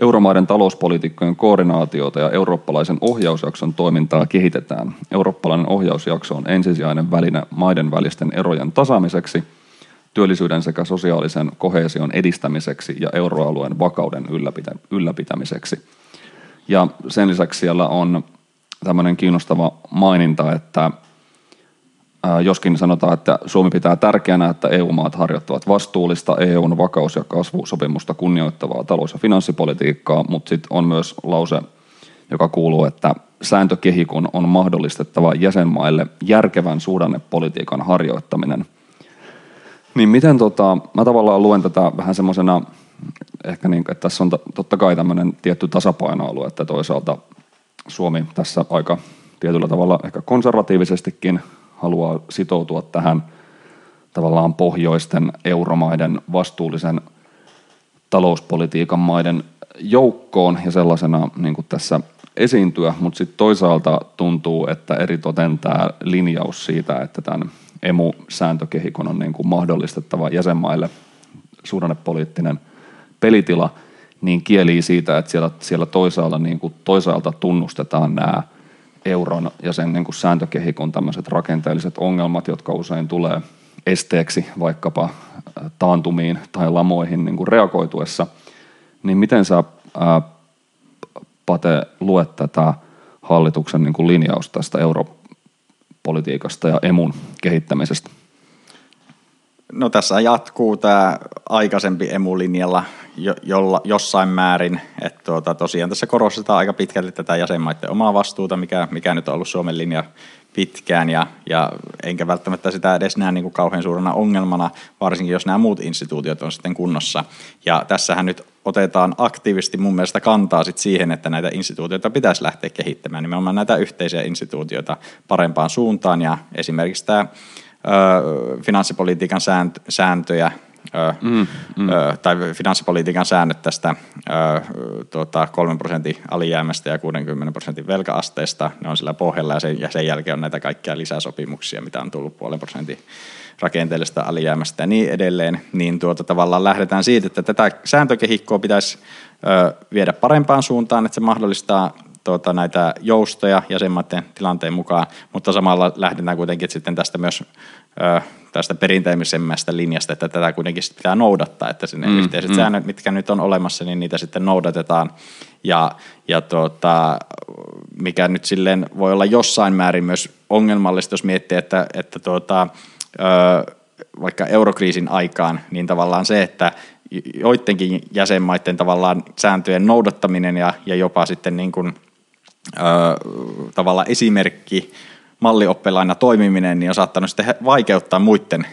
Euromaiden talouspolitiikkojen koordinaatiota ja eurooppalaisen ohjausjakson toimintaa kehitetään. Eurooppalainen ohjausjakso on ensisijainen väline maiden välisten erojen tasaamiseksi, työllisyyden sekä sosiaalisen koheesion edistämiseksi ja euroalueen vakauden ylläpitämiseksi. Ja sen lisäksi siellä on tämmöinen kiinnostava maininta, että joskin sanotaan, että Suomi pitää tärkeänä, että EU-maat harjoittavat vastuullista EUn vakaus- ja kasvusopimusta kunnioittavaa talous- ja finanssipolitiikkaa, mutta sitten on myös lause, joka kuuluu, että sääntökehikon on mahdollistettava jäsenmaille järkevän suhdannepolitiikan harjoittaminen. Niin miten mä tavallaan luen tätä vähän semmoisena, ehkä niin, että tässä on totta kai tämmöinen tietty tasapainoalue, että toisaalta Suomi tässä aika tietyllä tavalla ehkä konservatiivisestikin haluaa sitoutua tähän tavallaan pohjoisten euromaiden vastuullisen talouspolitiikan maiden joukkoon ja sellaisena niin kuin tässä esiintyä, mutta sitten toisaalta tuntuu, että eritoten tämä linjaus siitä, että tämän emu-sääntökehikon on niin kuin mahdollistettava jäsenmaille suhdannepoliittinen pelitila, niin kielii siitä, että siellä toisaalta, niin kuin toisaalta tunnustetaan nämä euron ja sen niin kuin sääntökehikon tämmöiset rakenteelliset ongelmat, jotka usein tulee esteeksi vaikkapa taantumiin tai lamoihin niin kuin reagoituessa, niin miten sä, Pate, luet tätä hallituksen niin kuin linjausta tästä europolitiikasta ja emun kehittämisestä? No tässä jatkuu tämä aikaisempi emulinjalla jossain määrin, että tosiaan tässä korostetaan aika pitkälti tätä jäsenmaiden omaa vastuuta, mikä nyt on ollut Suomen linja pitkään ja enkä välttämättä sitä edes näe niin kuin kauhean suurena ongelmana, varsinkin jos nämä muut instituutiot on sitten kunnossa. Ja tässähän nyt otetaan aktiivisesti mun mielestä kantaa sit siihen, että näitä instituutioita pitäisi lähteä kehittämään, nimenomaan näitä yhteisiä instituutioita parempaan suuntaan ja esimerkiksi tämä finanssipolitiikan sääntöjä tai finanssipolitiikan säännöt tästä 3% alijäämästä ja 60% velkaasteesta, ne on sillä pohjalla ja sen jälkeen on näitä kaikkia lisäsopimuksia, mitä on tullut 0,5% rakenteellista alijäämästä ja niin edelleen, niin tavallaan lähdetään siitä, että tätä sääntökehikkoa pitäisi viedä parempaan suuntaan, että se mahdollistaa näitä joustoja jäsenmaiden tilanteen mukaan, mutta samalla lähdetään kuitenkin sitten tästä myös tästä perinteisemmästä linjasta, että tätä kuitenkin pitää noudattaa, että sinne yhteiset säännöt, mitkä nyt on olemassa, niin niitä sitten noudatetaan ja mikä nyt silleen voi olla jossain määrin myös ongelmallista, jos miettii, että vaikka eurokriisin aikaan, niin tavallaan se, että joidenkin jäsenmaiden tavallaan sääntöjen noudattaminen ja jopa sitten niin kuin, tavallaan esimerkki mallioppilaina toimiminen, niin on saattanut sitten vaikeuttaa muiden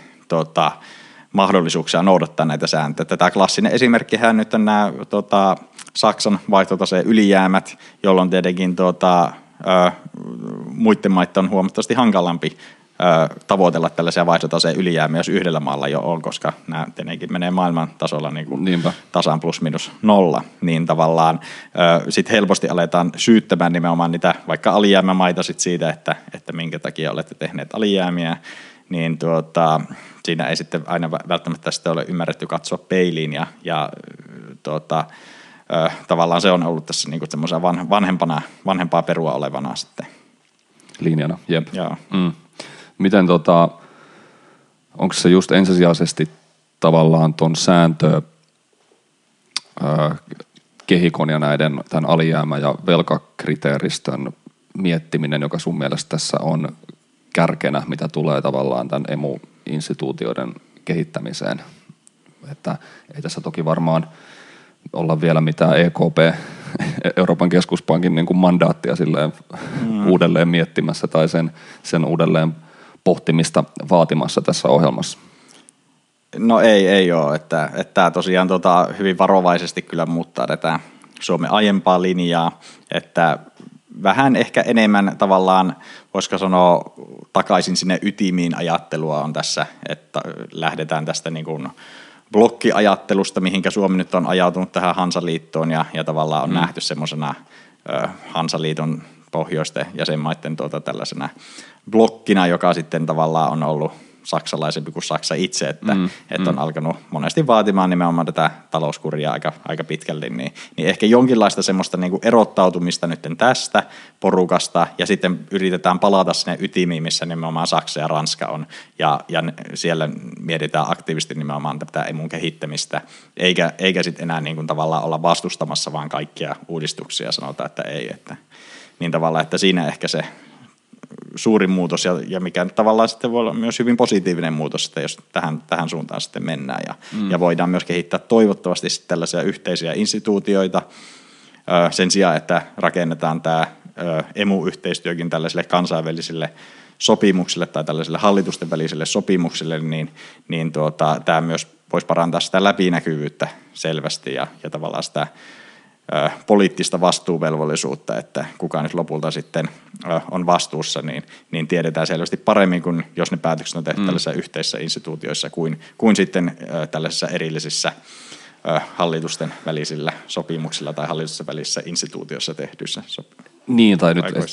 mahdollisuuksia noudattaa näitä sääntöjä. Tämä klassinen esimerkkihän nyt on nämä Saksan vaihtotaseen ylijäämät, jolloin tietenkin muiden maiden on huomattavasti hankalampi tavoitella tällaisia vaihtotaseen ylijäämiä, jos yhdellä maalla jo on, koska nämä tietenkin menee maailman tasolla niin tasan plus minus nolla, niin tavallaan sitten helposti aletaan syyttämään nimenomaan niitä vaikka alijäämämaita sit siitä, että minkä takia olette tehneet alijäämiä, niin siinä ei sitten aina välttämättä sitä ole ymmärretty katsoa peiliin ja tavallaan se on ollut tässä niinku semmoisena vanhempaa perua olevana sitten. Linjana, jep. Mm. Miten onko se just ensisijaisesti tavallaan ton sääntökehikon ja näiden tämän alijäämä- ja velkakriteeristön miettiminen, joka sun mielestä tässä on kärkenä, mitä tulee tavallaan tämän emu-instituutioiden kehittämiseen? Että ei tässä toki varmaan olla vielä mitään EKP, Euroopan keskuspankin niin kuin mandaattia silleen uudelleen miettimässä tai sen uudelleen pohtimista vaatimassa tässä ohjelmassa. No ei ole, että tosiaan hyvin varovaisesti kyllä muuttaa tätä Suomen aiempaa linjaa, että vähän ehkä enemmän tavallaan, voisiko sanoa, takaisin sinne ytimiin ajattelua on tässä, että lähdetään tästä niin kuin blokkiajattelusta, mihinkä Suomi nyt on ajautunut tähän Hansaliittoon ja tavallaan on nähty semmoisena Hansaliiton pohjoisten jäsenmaiden tällaisena blokkina, joka sitten tavallaan on ollut saksalaisempi kuin Saksa itse, että on alkanut monesti vaatimaan nimenomaan tätä talouskuria aika pitkälle, niin ehkä jonkinlaista semmoista niin kuin erottautumista nyt tästä porukasta, ja sitten yritetään palata sinne ytimiin, missä nimenomaan Saksa ja Ranska on, ja siellä mietitään aktiivisesti nimenomaan tätä emun kehittämistä, eikä sitten enää niin kuin tavallaan olla vastustamassa vaan kaikkia uudistuksia, sanotaan, että ei, että niin tavallaan, että siinä ehkä se suuri muutos ja mikä tavallaan sitten voi olla myös hyvin positiivinen muutos, että jos tähän suuntaan sitten mennään ja voidaan myös kehittää toivottavasti sitten tällaisia yhteisiä instituutioita sen sijaan, että rakennetaan tämä emu-yhteistyökin tällaisille kansainvälisille sopimuksille tai tällaisille hallitusten välisille sopimuksille, niin tämä myös voisi parantaa sitä läpinäkyvyyttä selvästi ja tavallaan sitä poliittista vastuuvelvollisuutta, että kuka nyt lopulta sitten on vastuussa, niin tiedetään selvästi paremmin kuin jos ne päätökset on tehty tällaisissa yhteisissä instituutioissa kuin sitten tällaisissa erillisissä hallitusten välisillä sopimuksilla tai hallitusten välisissä instituutioissa tehdyissä sopimuksissa.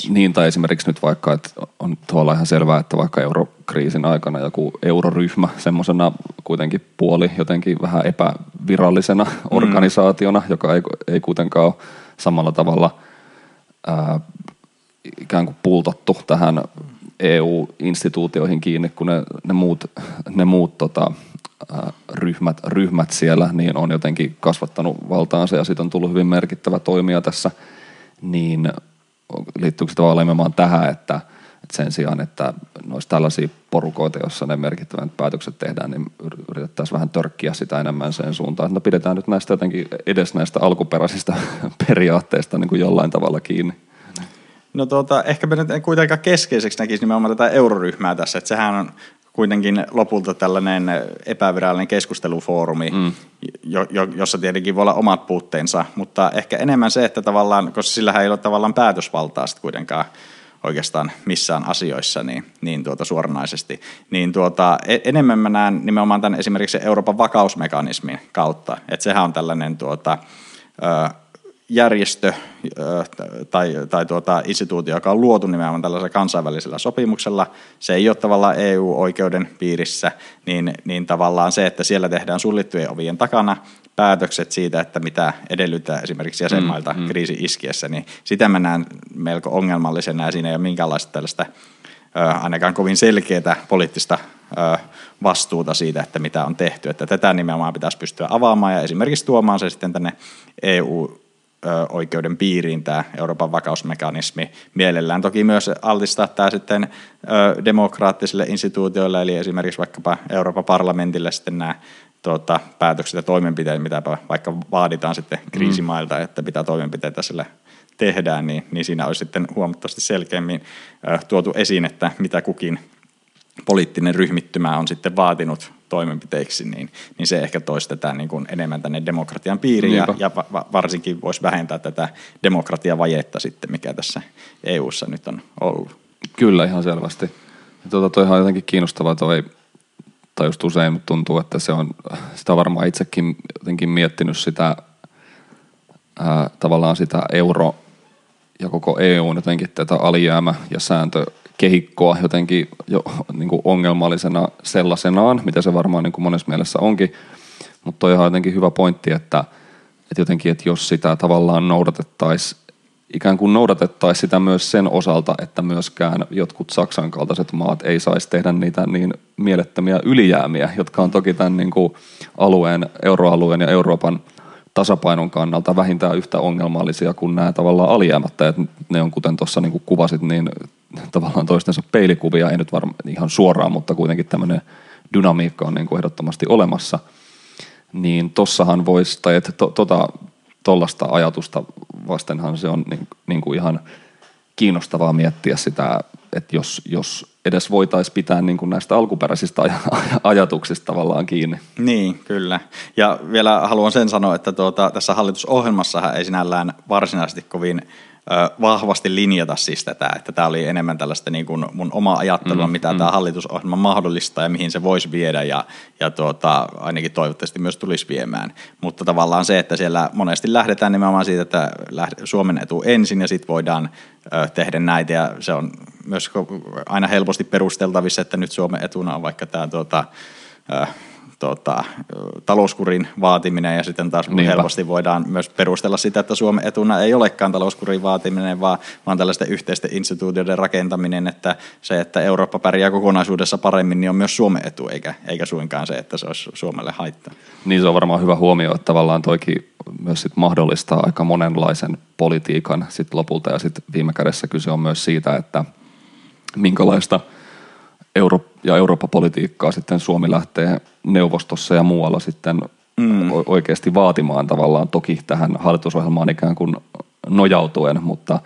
Niin tai esimerkiksi nyt vaikka, että on tuolla ihan selvää, että vaikka eurokriisin aikana joku euroryhmä semmoisena kuitenkin puoli jotenkin vähän epävirallisena organisaationa, joka ei kuitenkaan ole samalla tavalla ikään kuin pultattu tähän EU-instituutioihin kiinni, kun ne muut ryhmät siellä, niin on jotenkin kasvattanut valtaansa ja siitä on tullut hyvin merkittävä toimija tässä, niin liittyykö se tavallaan nimenomaan tähän, että sen sijaan, että noissa tällaisia porukoita, joissa ne merkittävät päätökset tehdään, niin yritettäisiin vähän törkkiä sitä enemmän sen suuntaan, että pidetään nyt näistä jotenkin edes näistä alkuperäisistä periaatteista niin kuin jollain tavalla kiinni. No ehkä me nyt en kuitenkaan keskeiseksi näkisi nimenomaan tätä euroryhmää tässä, että sehän on kuitenkin lopulta tällainen epävirallinen keskustelufoorumi, jossa tietenkin voi olla omat puutteensa, mutta ehkä enemmän se, että tavallaan, koska sillähän ei ole tavallaan päätösvaltaa sitten kuitenkaan oikeastaan missään asioissa niin suoranaisesti, enemmän mä näen nimenomaan tämän esimerkiksi Euroopan vakausmekanismin kautta, että sehän on tällainen järjestö tai instituutio, joka on luotu nimenomaan tällaisella kansainvälisellä sopimuksella, se ei ole tavallaan EU-oikeuden piirissä, niin tavallaan se, että siellä tehdään suljettujen ovien takana päätökset siitä, että mitä edellytetään esimerkiksi jäsenmailta kriisin iskiessä, niin sitä mä näen melko ongelmallisena ja siinä ei ole minkäänlaista tällaista ainakaan kovin selkeää poliittista vastuuta siitä, että mitä on tehty, että tätä nimenomaan pitäisi pystyä avaamaan ja esimerkiksi tuomaan se sitten tänne EU-oikeuden piiriin tämä Euroopan vakausmekanismi. Mielellään toki myös altistaa tämä sitten demokraattisille instituutioille, eli esimerkiksi vaikkapa Euroopan parlamentille sitten nämä päätökset ja toimenpiteet, mitä vaikka vaaditaan sitten kriisimailta, että mitä toimenpiteitä sillä tehdään, niin siinä olisi sitten huomattavasti selkeämmin tuotu esiin, että mitä kukin poliittinen ryhmittymä on sitten vaatinut toimenpiteiksi, niin se ehkä toisi tätä niin kuin enemmän tänne demokratian piiriin ja varsinkin voisi vähentää tätä demokratiavajetta sitten, mikä tässä EU:ssa nyt on ollut. Kyllä, ihan selvästi. Toihan on jotenkin kiinnostavaa toi, tai just usein tuntuu, että se on, sitä varmaan itsekin jotenkin miettinyt sitä, tavallaan sitä euro ja koko EU jotenkin tätä alijäämä- ja sääntökehikkoa jotenkin jo niin kuin ongelmallisena sellaisenaan, mitä se varmaan niin kuin monessa mielessä onkin, mutta toihan jotenkin hyvä pointti, että jotenkin, että jos sitä tavallaan noudatettaisiin, ikään kuin noudatettaisiin sitä myös sen osalta, että myöskään jotkut Saksan kaltaiset maat ei saisi tehdä niitä niin mielettömiä ylijäämiä, jotka on toki tämän niin kuin alueen, euroalueen ja Euroopan tasapainon kannalta vähintään yhtä ongelmallisia kuin nämä tavallaan alijäämättä, että ne on kuten tuossa niin kuin kuvasit, niin tavallaan toistensa peilikuvia, ei nyt varmaan ihan suoraan, mutta kuitenkin tämmöinen dynamiikka on niin kuin ehdottomasti olemassa, niin tossahan voisi, tai että tuollaista ajatusta vastenhan se on niin kuin ihan kiinnostavaa miettiä sitä, että jos edes voitaisiin pitää niin kuin näistä alkuperäisistä ajatuksista tavallaan kiinni. Niin, kyllä. Ja vielä haluan sen sanoa, että tässä hallitusohjelmassahan ei sinällään varsinaisesti kovin vahvasti linjata siis tätä, että tämä oli enemmän tällaista niin kuin mun omaa ajattelua, mitä tämä hallitusohjelma mahdollistaa ja mihin se voisi viedä ja ainakin toivottavasti myös tulisi viemään. Mutta tavallaan se, että siellä monesti lähdetään nimenomaan siitä, että Suomen etu ensin ja sitten voidaan tehdä näitä ja se on myös aina helposti perusteltavissa, että nyt Suomen etuna on vaikka tämä talouskurin vaatiminen ja sitten taas helposti voidaan myös perustella sitä, että Suomen etuna ei olekaan talouskurin vaatiminen, vaan tällaisten yhteisten instituutioiden rakentaminen, että se, että Eurooppa pärjää kokonaisuudessa paremmin, niin on myös Suomen etu, eikä suinkaan se, että se olisi Suomelle haittaa. Niin se on varmaan hyvä huomio, että tavallaan toikin myös sit mahdollistaa aika monenlaisen politiikan sit lopulta ja sitten viime kädessä kyse on myös siitä, että minkälaista Eurooppa-politiikkaa sitten Suomi lähtee neuvostossa ja muualla sitten oikeasti vaatimaan tavallaan toki tähän hallitusohjelmaan ikään kuin nojautuen, mutta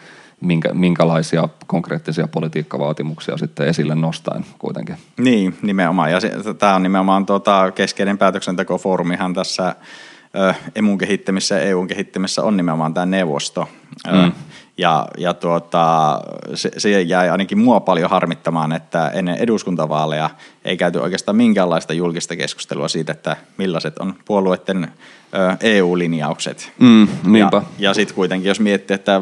minkälaisia konkreettisia politiikkavaatimuksia sitten esille nostaen kuitenkin. Niin, nimenomaan. Ja tämä on nimenomaan keskeinen päätöksentekofoorumihan tässä EMUn kehittämisessä ja EUn kehittämisessä on nimenomaan tämä neuvosto. Se jäi ainakin mua paljon harmittamaan, että ennen eduskuntavaaleja ei käyty oikeastaan minkäänlaista julkista keskustelua siitä, että millaiset on puolueiden EU-linjaukset. Ja sitten kuitenkin, jos miettii, että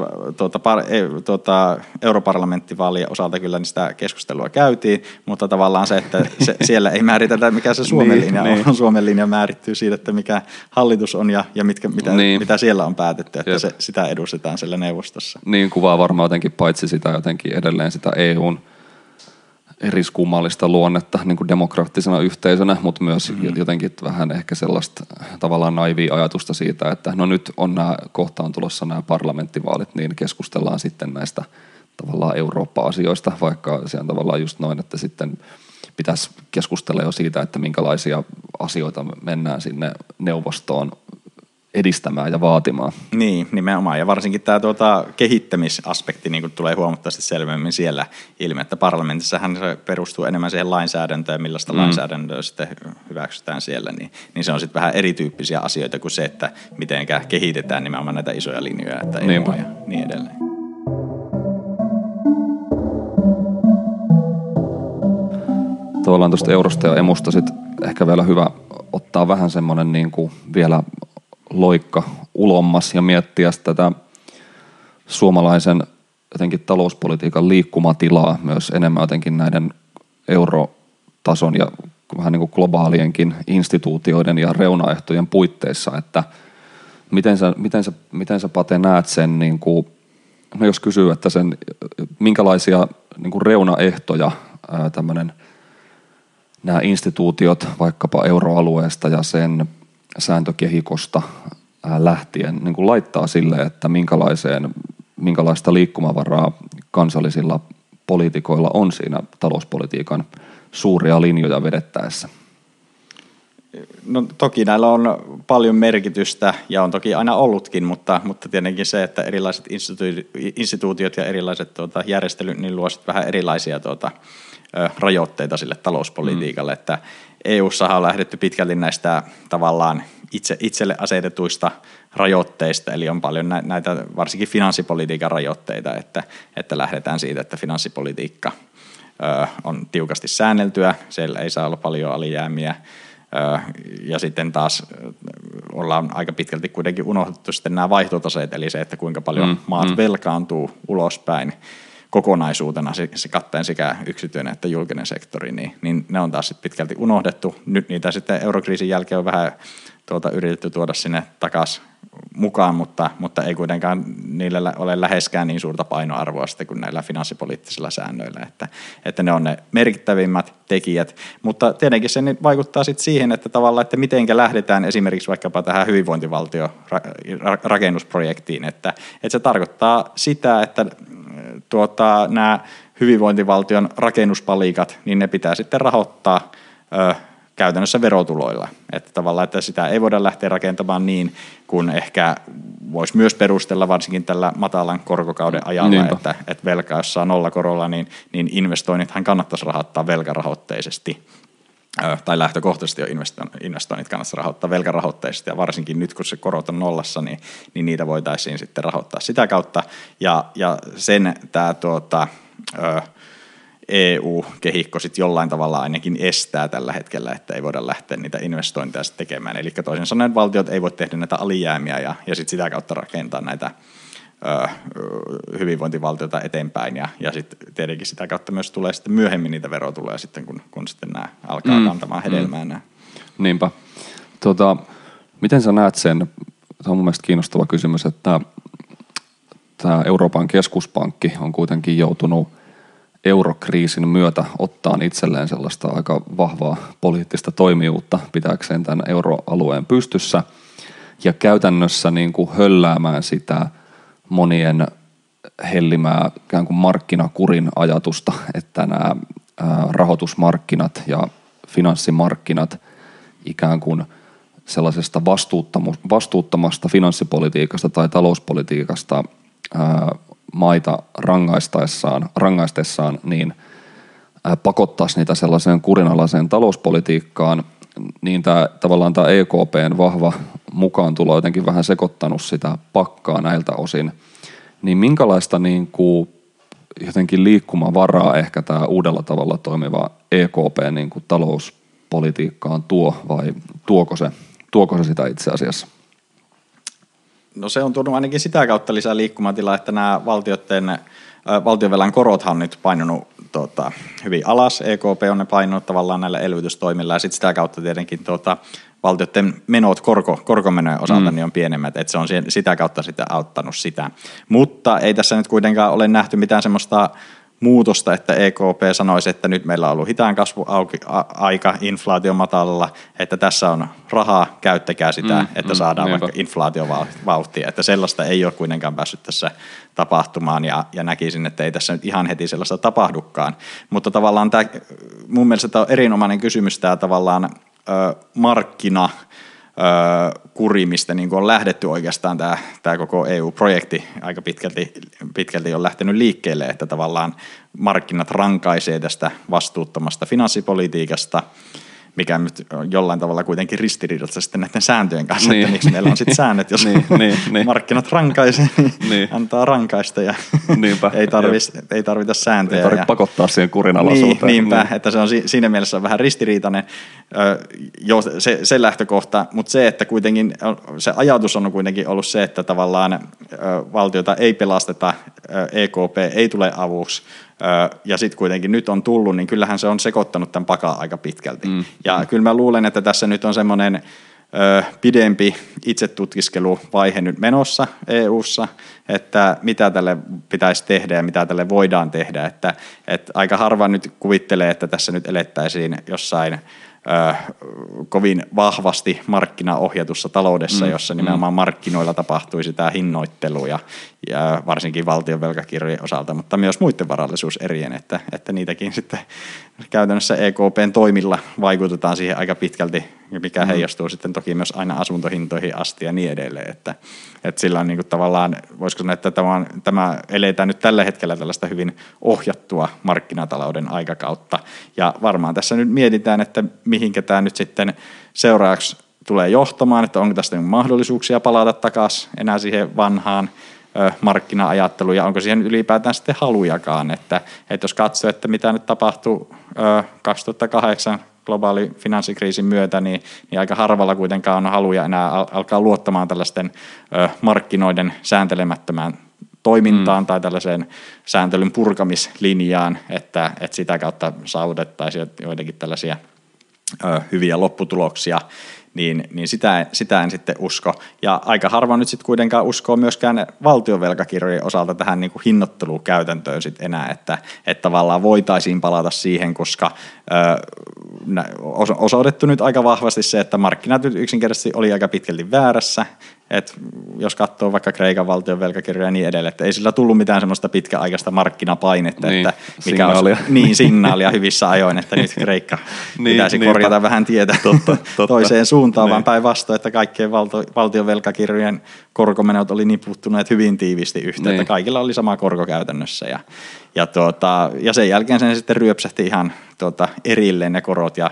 europarlamenttivaalien osalta kyllä niistä keskustelua käytiin, mutta tavallaan se, että siellä ei määritetä, mikä se Suomen linja on. Suomen linja määrittyy siitä, että mikä hallitus on ja mitä siellä on päätetty, että sitä edustetaan siellä neuvostossa. Niin kuvaa varmaan jotenkin paitsi sitä jotenkin edelleen sitä EUn eriskummallista luonnetta niin kuin demokraattisena yhteisönä, mutta myös jotenkin vähän ehkä sellaista tavallaan naivia ajatusta siitä, että no nyt on kohtaan tulossa nämä parlamenttivaalit, niin keskustellaan sitten näistä tavallaan Eurooppa-asioista, vaikka se on tavallaan just noin, että sitten pitäisi keskustella jo siitä, että minkälaisia asioita mennään sinne neuvostoon edistämään ja vaatimaan. Niin, nimenomaan. Ja varsinkin tämä kehittämisaspekti niin tulee huomattavasti selvemmin siellä ilmi, että parlamentissahan se perustuu enemmän siihen lainsäädäntöön, millaista lainsäädäntöä sitten hyväksytään siellä, niin se on sitten vähän erityyppisiä asioita kuin se, että miten kehitetään nimenomaan näitä isoja linjoja, että EMUa ja niin edelleen. Tavallaan tuosta eurosta ja EMUsta sitten ehkä vielä hyvä ottaa vähän semmoinen niin kuin vielä loikka ulommas ja miettiä tätä suomalaisen jotenkin talouspolitiikan liikkumatilaa myös enemmän jotenkin näiden eurotason ja vähän niin kuin globaalienkin instituutioiden ja reunaehtojen puitteissa, että miten sä Pate näet sen, niin kuin, no jos kysyy, että sen, minkälaisia niin kuin reunaehtoja tämmöinen nämä instituutiot vaikkapa euroalueesta ja sen sääntökehikosta lähtien niin kuin laittaa sille, että minkälaista liikkumavaraa kansallisilla poliitikoilla on siinä talouspolitiikan suuria linjoja vedettäessä? No toki näillä on paljon merkitystä ja on toki aina ollutkin, mutta tietenkin se, että erilaiset instituutiot ja erilaiset järjestelyt niin luo sitten vähän erilaisia rajoitteita sille talouspolitiikalle, että EU:ssahan on lähdetty pitkälti näistä tavallaan itselle asetetuista rajoitteista, eli on paljon näitä varsinkin finanssipolitiikan rajoitteita, että lähdetään siitä, että finanssipolitiikka on tiukasti säänneltyä, siellä ei saa olla paljon alijäämiä, ja sitten taas ollaan aika pitkälti kuitenkin unohdettu sitten nämä vaihtotaseet, eli se, että kuinka paljon maat velkaantuu ulospäin kokonaisuutena, se kattaen sekä yksityinen että julkinen sektori, niin ne on taas sitten pitkälti unohdettu. Nyt niitä sitten eurokriisin jälkeen on vähän yritetty tuoda sinne takaisin mukaan, mutta ei kuitenkaan niillä ole läheskään niin suurta painoarvoa sitten kuin näillä finanssipoliittisilla säännöillä, että ne on ne merkittävimmät tekijät, mutta tietenkin se vaikuttaa sitten siihen, että tavallaan, että mitenkä lähdetään esimerkiksi vaikkapa tähän hyvinvointivaltiorakennusprojektiin, että se tarkoittaa sitä, että nämä hyvinvointivaltion rakennuspalikat, niin ne pitää sitten rahoittaa käytännössä verotuloilla. Että tavallaan, että sitä ei voida lähteä rakentamaan niin, kun ehkä voisi myös perustella varsinkin tällä matalan korkokauden ajalla, että velkaa, jos saa nollakorolla, niin investoinnithan kannattaisi rahoittaa velkarahoitteisesti. Tai lähtökohtaisesti jo investoinnit kannattaisi rahoittaa velkarahoitteisesti, ja varsinkin nyt, kun se korot on nollassa, niin niitä voitaisiin sitten rahoittaa sitä kautta, ja sen tämä EU-kehikko sitten jollain tavalla ainakin estää tällä hetkellä, että ei voida lähteä niitä investointeja sitten tekemään, eli toisin sanoen valtiot ei voi tehdä näitä alijäämiä, ja sitten sitä kautta rakentaa näitä hyvinvointivaltiota eteenpäin, ja sitten tietenkin sitä kautta myös tulee sitten myöhemmin niitä verotuloja sitten, kun sitten nämä alkaa kantamaan hedelmää. Niinpä. Miten sä näet sen, tämä on mun mielestä kiinnostava kysymys, että tämä Euroopan keskuspankki on kuitenkin joutunut eurokriisin myötä ottaan itselleen sellaista aika vahvaa poliittista toimijuutta pitääkseen tämän euroalueen pystyssä, ja käytännössä niin kuin hölläämään sitä monien hellimää ikään kuin markkinakurin ajatusta, että nämä rahoitusmarkkinat ja finanssimarkkinat ikään kuin sellaisesta vastuuttomasta finanssipolitiikasta tai talouspolitiikasta maita rangaistessaan, niin pakottaisi niitä sellaiseen kurinalaiseen talouspolitiikkaan, niin tavallaan tämä EKPn vahva mukaantulo on jotenkin vähän sekoittanut sitä pakkaa näiltä osin, niin minkälaista niin kuin jotenkin liikkumavaraa ehkä tämä uudella tavalla toimiva EKP niin kuin talouspolitiikkaan tuo, vai tuoko se sitä itse asiassa? No se on tuonut ainakin sitä kautta lisää liikkumatilaa, että nämä valtionvelan korothan on nyt painunut hyvin alas, EKP on ne painunut tavallaan näillä elvytystoimilla, ja sitten sitä kautta tietenkin valtioiden menot korkomenojen osalta niin on pienemmät, että se on sitä kautta sitten auttanut sitä. Mutta ei tässä nyt kuitenkaan ole nähty mitään semmoista muutosta, että EKP sanoisi, että nyt meillä on ollut hitaan kasvuaika, inflaatio matalalla, että tässä on rahaa, käyttäkää sitä, että saadaan vaikka inflaatiovauhtia, että sellaista ei ole kuitenkaan päässyt tässä tapahtumaan, ja näkisin, että ei tässä nyt ihan heti sellaista tapahdukaan, mutta tavallaan tämä, mun mielestä tämä on erinomainen kysymys, tämä tavallaan markkinakuri, mistä niin kuin on lähdetty oikeastaan tämä koko EU-projekti aika pitkälti on lähtenyt liikkeelle, että tavallaan markkinat rankaisee tästä vastuuttomasta finanssipolitiikasta, mikä nyt jollain tavalla kuitenkin ristiriidassa sitten näiden sääntöjen kanssa, että miksi meillä on sitten säännöt, jos markkinat rankaisee, niin antaa rankaista ja ei tarvita sääntöjä. Ei tarvitse pakottaa siihen kurinalaisuuteen. Niinpä, että se on siinä mielessä vähän ristiriitainen se lähtökohta, mutta se, että kuitenkin se ajatus on kuitenkin ollut se, että tavallaan valtiota ei pelasteta, EKP ei tule avuksi, ja sitten kuitenkin nyt on tullut, niin kyllähän se on sekoittanut tämän pakaa aika pitkälti. Ja kyllä mä luulen, että tässä nyt on semmoinen pidempi itsetutkiskeluvaihe nyt menossa EU:ssa, että mitä tälle pitäisi tehdä ja mitä tälle voidaan tehdä. Että aika harva nyt kuvittelee, että tässä nyt elettäisiin jossain kovin vahvasti markkinaohjatussa taloudessa, jossa nimenomaan markkinoilla tapahtuisi tämä hinnoittelu ja varsinkin valtion velkakirjojen osalta, mutta myös muiden varallisuuserien, että niitäkin sitten käytännössä EKPn toimilla vaikutetaan siihen aika pitkälti, mikä heijastuu sitten toki myös aina asuntohintoihin asti ja niin edelleen, että sillä on niin kuin tavallaan, voisiko sanoa, että tämä eletään nyt tällä hetkellä tällaista hyvin ohjattua markkinatalouden aikakautta, ja varmaan tässä nyt mietitään, että mihinkä tämä nyt sitten seuraavaksi tulee johtamaan, että onko tästä mahdollisuuksia palata takaisin enää siihen vanhaan markkina-ajattelu ja onko siihen ylipäätään sitten halujakaan, että jos katsoo, että mitä nyt tapahtui 2008 globaali finanssikriisin myötä, niin aika harvalla kuitenkaan on haluja enää alkaa luottamaan tällaisten markkinoiden sääntelemättömään toimintaan tai tällaiseen sääntelyn purkamislinjaan, että sitä kautta saavutettaisiin joidenkin tällaisia hyviä lopputuloksia, niin sitä en sitten usko. Ja aika harva nyt sitten kuitenkaan uskoo myöskään valtionvelkakirjojen osalta tähän niin kuin hinnoittelukäytäntöön sitten enää, että tavallaan voitaisiin palata siihen, koska osoitettu nyt aika vahvasti se, että markkinat yksinkertaisesti oli aika pitkälti väärässä, että jos katsoo vaikka Kreikan valtionvelkakirjoja ja niin edelleen, että ei sillä tullut mitään semmoista pitkäaikaista markkinapainetta, niin, että mikä signaalia. Signaalia hyvissä ajoin, että nyt Kreikka pitäisi korjata vähän tietä toiseen suuntaan, vaan päinvastoin, että kaikkien valtionvelkakirjojen korkomenot oli niputtuneet hyvin tiiviisti yhteen, että kaikilla oli sama korko käytännössä ja sen jälkeen sen sitten ryöpsähti ihan erilleen ne korot ja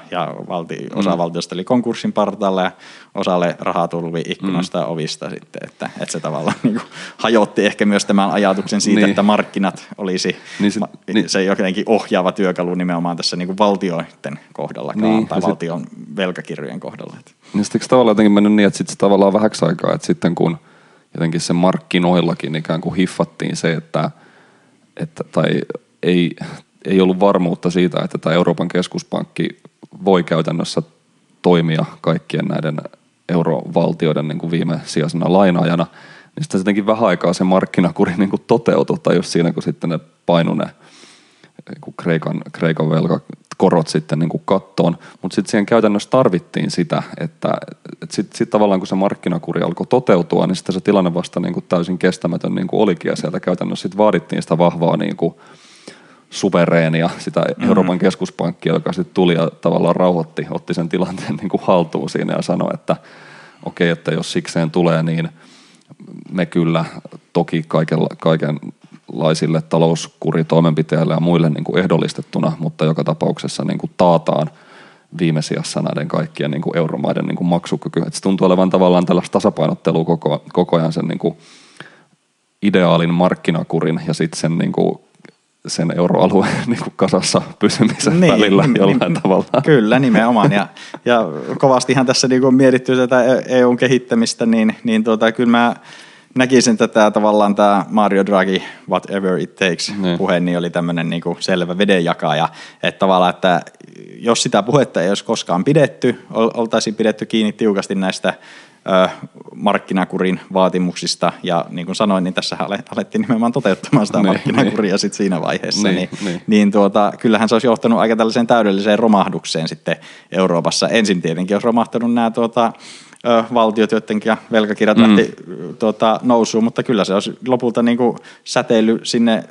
osa valtiosta oli konkurssin partalla ja osalle rahaa tulvi ikkunasta ja ovista sitten, että se tavallaan niin kuin hajotti ehkä myös tämän ajatuksen siitä, että markkinat olisi se jotenkin ohjaava työkalu nimenomaan tässä niin kuin valtioiden kohdallakaan tai valtion velkakirjojen kohdalla. Niin sitten eikö tavallaan jotenkin mennyt niin, että sitten tavallaan vähäksi aikaa, että sitten kun jotenkin se markkinoillakin ikään kuin hiffattiin se, että ei ollut varmuutta siitä, että tämä Euroopan keskuspankki voi käytännössä toimia kaikkien näiden eurovaltioiden niin kuin viimesijaisena lainaajana, niin sitten jotenkin vähän aikaa se markkinakuri niin kuin toteutui, tai just siinä, kun sitten ne painui ne niin kuin Kreikan velkakorot sitten niin kuin kattoon, mutta sitten siihen käytännössä tarvittiin sitä, että sitten tavallaan kun se markkinakuri alkoi toteutua, niin sitten se tilanne vasta niin kuin täysin kestämätön niin kuin olikin, ja sieltä käytännössä sitten vaadittiin sitä vahvaa niin kuin suvereenia, sitä Euroopan keskuspankkia, joka sitten tuli ja tavallaan rauhoitti, otti sen tilanteen niin kuin haltuun siinä ja sanoi, että okei, että jos sikseen tulee, niin me kyllä toki kaikenlaisille talouskuritoimenpiteille ja muille niin kuin ehdollistettuna, mutta joka tapauksessa niin kuin taataan viime sijassa näiden kaikkien niin kuin euromaiden niin kuin maksukyky. Et se tuntuu olevan tavallaan tällaista tasapainottelua koko ajan sen niin kuin ideaalin markkinakurin ja sitten sen niin kuin sen euroalueen niin kuin kasassa pysymisen välillä jollain tavalla. Kyllä, nimenomaan. Ja kovastihan tässä niin kuin mietitty tätä EUn kehittämistä, niin kyllä mä näkisin tätä tavallaan tämä Mario Draghi, whatever it takes puhe, niin oli tämmöinen niin kuin selvä vedenjakaja. Että tavallaan, että jos sitä puhetta ei olisi koskaan pidetty, oltaisiin pidetty kiinni tiukasti näistä markkinakurin vaatimuksista, ja niin kuin sanoin, niin tässä alettiin nimenomaan toteuttamaan sitä markkinakuria sitten siinä vaiheessa, kyllähän se olisi johtanut aika tällaiseen täydelliseen romahdukseen sitten Euroopassa. Ensin tietenkin olisi romahtanut nämä valtiot, joidenkin ja velkakirjat lähti nousuun, mutta kyllä se olisi lopulta niin kuin säteily sinne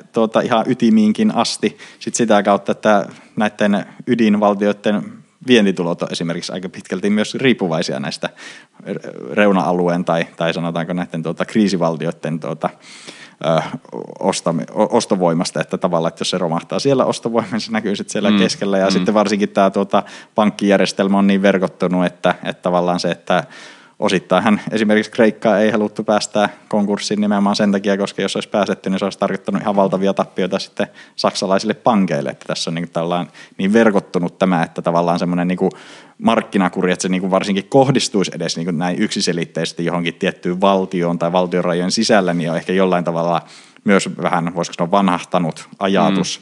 ihan ytimiinkin asti sit sitä kautta, että näiden ydinvaltioiden vientitulot on esimerkiksi aika pitkälti myös riippuvaisia näistä reuna-alueen tai sanotaanko näiden kriisivaltioiden ostovoimasta, että tavallaan, että jos se romahtaa siellä ostovoiman, se näkyy sitten siellä keskellä ja sitten varsinkin tämä pankkijärjestelmä on niin verkottunut, että tavallaan se, että osittainhan esimerkiksi Kreikkaa ei haluttu päästää konkurssiin nimenomaan sen takia, koska jos olisi päästetty, niin se olisi tarkoittanut ihan valtavia tappioita sitten saksalaisille pankeille. Että tässä on niin verkottunut tämä, että tavallaan semmoinen niin kuin markkinakuri, että se niin kuin varsinkin kohdistuisi edes niin kuin näin yksiselitteisesti johonkin tiettyyn valtioon tai valtionrajojen sisällä, niin on ehkä jollain tavalla myös vähän, voisiko sanoa, vanhahtanut ajatus.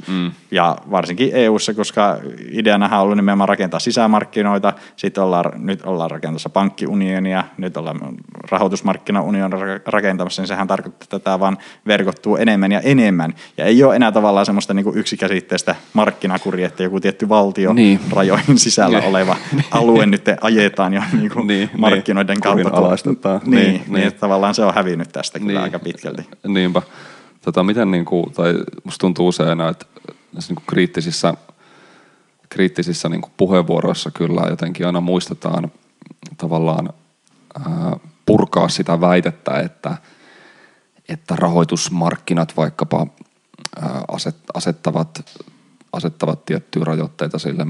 Ja varsinkin EU:ssa, koska ideanahan on ollut nimenomaan rakentaa sisämarkkinoita, sitten nyt ollaan rakentamassa pankkiunionia, nyt ollaan rahoitusmarkkinaunionia rakentamassa, niin sehän tarkoittaa, että tämä vaan verkottuu enemmän ja enemmän. Ja ei ole enää tavallaan semmoista niin kuin yksikäsitteistä markkinakuria, että joku tietty valtio rajojen sisällä oleva alue nyt ajetaan jo niin kuin markkinoiden kautta. Niin, tavallaan se on hävinnyt tästä kyllä aika pitkälti. Niinpä. Musta tuntuu usein, että niin kuin kriittisissä niin kuin puheenvuoroissa kyllä jotenkin aina muistetaan tavallaan purkaa sitä väitettä, että rahoitusmarkkinat vaikkapa asettavat tiettyjä rajoitteita sille,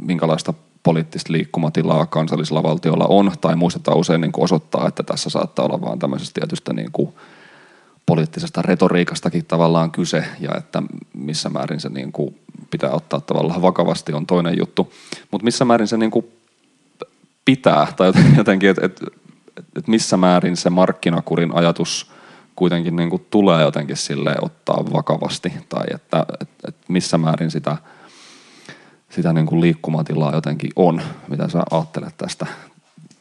minkälaista poliittista liikkumatilaa kansallisella valtiolla on, tai muistetaan usein niin kuin osoittaa, että tässä saattaa olla vaan tämmöisestä tietystä niin kuin poliittisesta retoriikastakin tavallaan kyse, ja että missä määrin se niin kuin pitää ottaa tavallaan vakavasti on toinen juttu, mutta missä määrin se niin kuin pitää, tai jotenkin, että missä määrin se markkinakurin ajatus kuitenkin niin kuin tulee jotenkin silleen ottaa vakavasti, tai että missä määrin sitä niin kuin liikkumatilaa jotenkin on, mitä sä ajattelet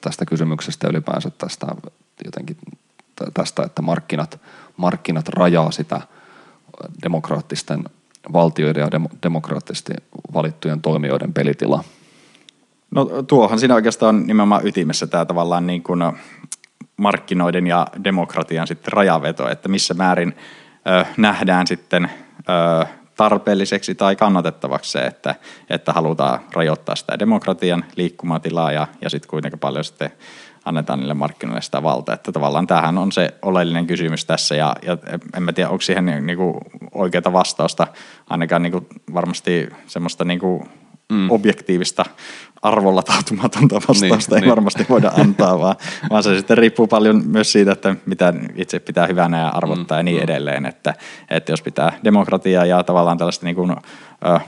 tästä kysymyksestä ylipäänsä tästä jotenkin tästä, että markkinat rajaa sitä demokraattisten valtioiden ja demokraattisesti valittujen toimijoiden pelitilaa. No tuohan siinä oikeastaan nimenomaan ytimessä tämä tavallaan niin kuin markkinoiden ja demokratian sitten rajaveto, että missä määrin nähdään sitten tarpeelliseksi tai kannatettavaksi se, että halutaan rajoittaa sitä demokratian liikkumatilaa ja sitten kuitenkin paljon sitten annetaan niille markkinoille sitä valtaa. Että tavallaan tämähän on se oleellinen kysymys tässä ja en mä tiedä, onko siihen niinku oikeaa vastausta, ainakaan niinku varmasti semmoista niinku objektiivista arvolatautumatonta vastausta ei varmasti voida antaa, vaan se sitten riippuu paljon myös siitä, että mitä itse pitää hyvänä ja arvottaa ja niin edelleen, että jos pitää demokratiaa ja tavallaan tällaista niin kuin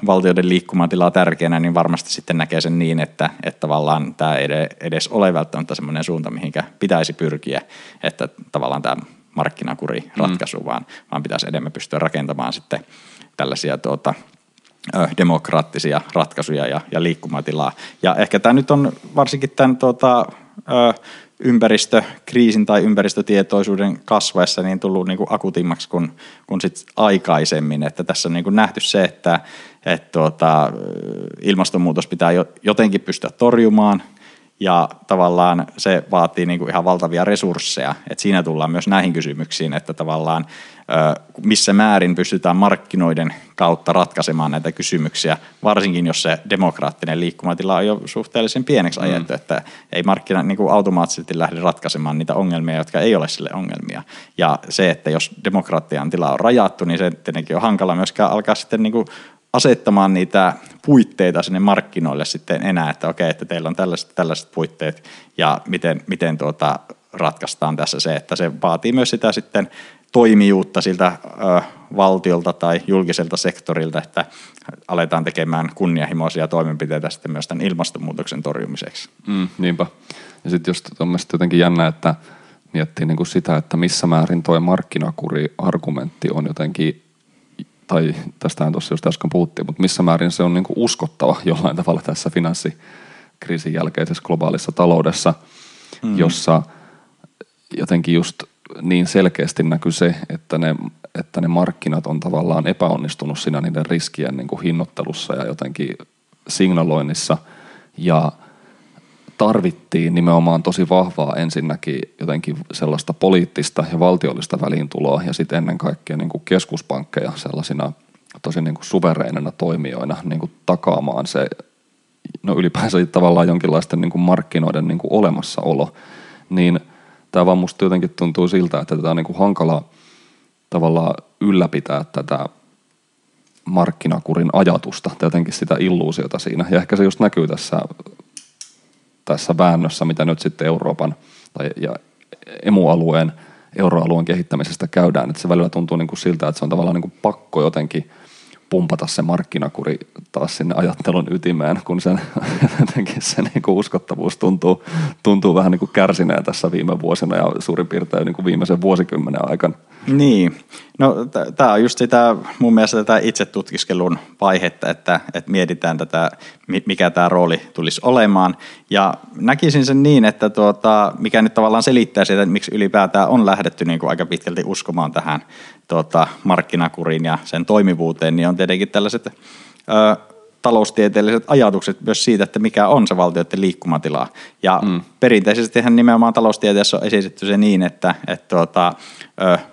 valtioiden liikkumatilaa tärkeänä, niin varmasti sitten näkee sen niin, että tavallaan tämä ei edes ole välttämättä semmoinen suunta, mihinkä pitäisi pyrkiä, että tavallaan tämä markkinakuri ratkaisu, vaan pitäisi enemmän pystyä rakentamaan sitten tällaisia demokraattisia ratkaisuja ja liikkumatilaa. Ja ehkä tämä nyt on varsinkin tämän ympäristökriisin tai ympäristötietoisuuden kasvaessa niin tullut niin kuin akuutimmaksi kuin sit aikaisemmin. Että tässä on niin kuin nähty se, että ilmastonmuutos pitää jotenkin pystyä torjumaan ja tavallaan se vaatii niin kuin ihan valtavia resursseja. Että siinä tullaan myös näihin kysymyksiin, että tavallaan missä määrin pystytään markkinoiden kautta ratkaisemaan näitä kysymyksiä, varsinkin jos se demokraattinen liikkumatila on jo suhteellisen pieneksi ajettu, että ei markkina niin kuin automaattisesti lähde ratkaisemaan niitä ongelmia, jotka ei ole sille ongelmia. Ja se, että jos demokraattian tila on rajattu, niin se tietenkin on hankala myöskään alkaa sitten niin kuin asettamaan niitä puitteita sinne markkinoille sitten enää, että okei, että teillä on tällaiset puitteet ja miten ratkaistaan tässä se, että se vaatii myös sitä sitten toimijuutta siltä valtiolta tai julkiselta sektorilta, että aletaan tekemään kunnianhimoisia toimenpiteitä sitten myös tämän ilmastonmuutoksen torjumiseksi. Niinpä. Ja sitten just on mielestäni jotenkin jännä, että miettii niin kuin sitä, että missä määrin tuo markkinakuri-argumentti on jotenkin, tai tästähän tuossa just äsken puhuttiin, mutta missä määrin se on niin kuin uskottava jollain tavalla tässä finanssikriisin jälkeisessä globaalissa taloudessa, jossa jotenkin just niin selkeästi näkyy se, että ne markkinat on tavallaan epäonnistunut siinä niiden riskien niin kuin hinnoittelussa ja jotenkin signaloinnissa. Ja tarvittiin nimenomaan tosi vahvaa ensinnäkin jotenkin sellaista poliittista ja valtiollista väliintuloa ja sitten ennen kaikkea niin kuin keskuspankkeja sellaisina tosi niin kuin suvereinina toimijoina niin kuin takaamaan se, no ylipäänsä tavallaan jonkinlaisten niin kuin markkinoiden niin kuin olemassaolo, niin tämä vaan musta jotenkin tuntuu siltä, että tätä on niin kuin hankala tavallaan ylläpitää tätä markkinakurin ajatusta, jotenkin sitä illuusiota siinä. Ja ehkä se just näkyy tässä väännössä, mitä nyt sitten Euroopan ja EMU-alueen, euroalueen kehittämisestä käydään. Että se välillä tuntuu niin kuin siltä, että se on tavallaan niin kuin pakko jotenkin pumpata se markkinakuri taas sinne ajattelun ytimeen, kun se niin kuin uskottavuus tuntuu vähän niin kuin kärsineen tässä viime vuosina ja suurin piirtein niin kuin viimeisen vuosikymmenen aikana. Niin, no tämä on just sitä mun mielestä tätä itsetutkiskelun vaihetta, että mietitään tätä, mikä tämä rooli tulisi olemaan. Ja näkisin sen niin, että mikä nyt tavallaan selittää sitä, että miksi ylipäätään on lähdetty niin kuin aika pitkälti uskomaan tähän markkinakuriin ja sen toimivuuteen, niin on tietenkin tällaiset taloustieteelliset ajatukset myös siitä, että mikä on se valtioiden liikkumatila. Ja perinteisestihän nimenomaan taloustieteessä on esitetty se niin, että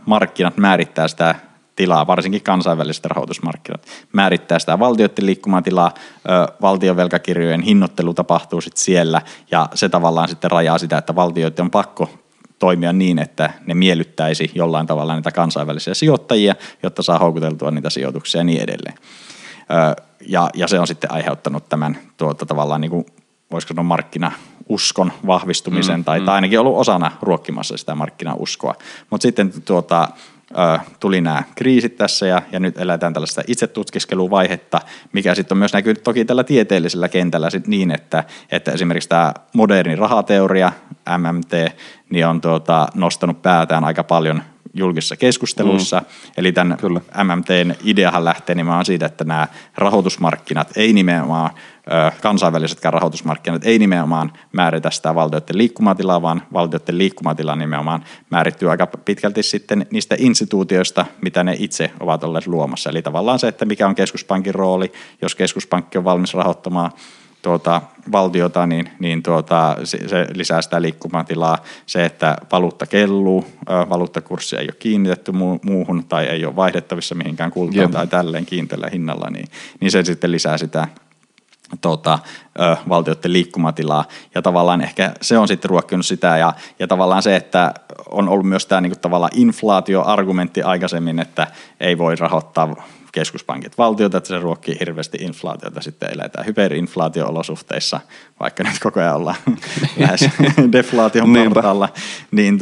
markkinat määrittää sitä tilaa, varsinkin kansainväliset rahoitusmarkkinat määrittää sitä valtioiden liikkumatilaa, valtionvelkakirjojen hinnoittelu tapahtuu sitten siellä, ja se tavallaan sitten rajaa sitä, että valtioiden on pakko toimia niin, että ne miellyttäisi jollain tavalla niitä kansainvälisiä sijoittajia, jotta saa houkuteltua niitä sijoituksia ja niin edelleen. Ja se on sitten aiheuttanut tämän tavallaan niin kuin voisiko sanoa markkinauskon vahvistumisen, tai ainakin ollut osana ruokkimassa sitä markkinauskoa. Mutta sitten tuli nämä kriisit tässä, ja nyt eletään tällaista itsetutkiskeluvaihetta, mikä sitten on myös näkynyt toki tällä tieteellisellä kentällä sit niin, että esimerkiksi tämä moderni rahateoria, MMT, niin on nostanut päätään aika paljon julkisessa keskustelussa. Eli tämän MMTn ideahan lähtee nimenomaan siitä, että nämä rahoitusmarkkinat ei nimenomaan, kansainvälisetkään rahoitusmarkkinat ei nimenomaan määritä sitä valtioiden liikkumatilaa, vaan valtioiden liikkumatila nimenomaan määrittyy aika pitkälti sitten niistä instituutioista, mitä ne itse ovat olleet luomassa. Eli tavallaan se, että mikä on keskuspankin rooli, jos keskuspankki on valmis rahoittamaan valtiota, niin se lisää sitä liikkumatilaa. Se, että valuutta kelluu, valuuttakurssi ei ole kiinnitetty muuhun tai ei ole vaihdettavissa mihinkään kultaan tai tälleen kiinteällä hinnalla, niin se sitten lisää sitä valtioiden liikkumatilaa, ja tavallaan ehkä se on sitten ruokkinut sitä, ja tavallaan se, että on ollut myös tämä niinku tavallaan inflaatioargumentti aikaisemmin, että ei voi rahoittaa keskuspankit valtiota, että se ruokkii hirveästi inflaatiota, sitten eletään hyperinflaatio-olosuhteissa, vaikka nyt koko ajan ollaan lähes deflaation partalla, niin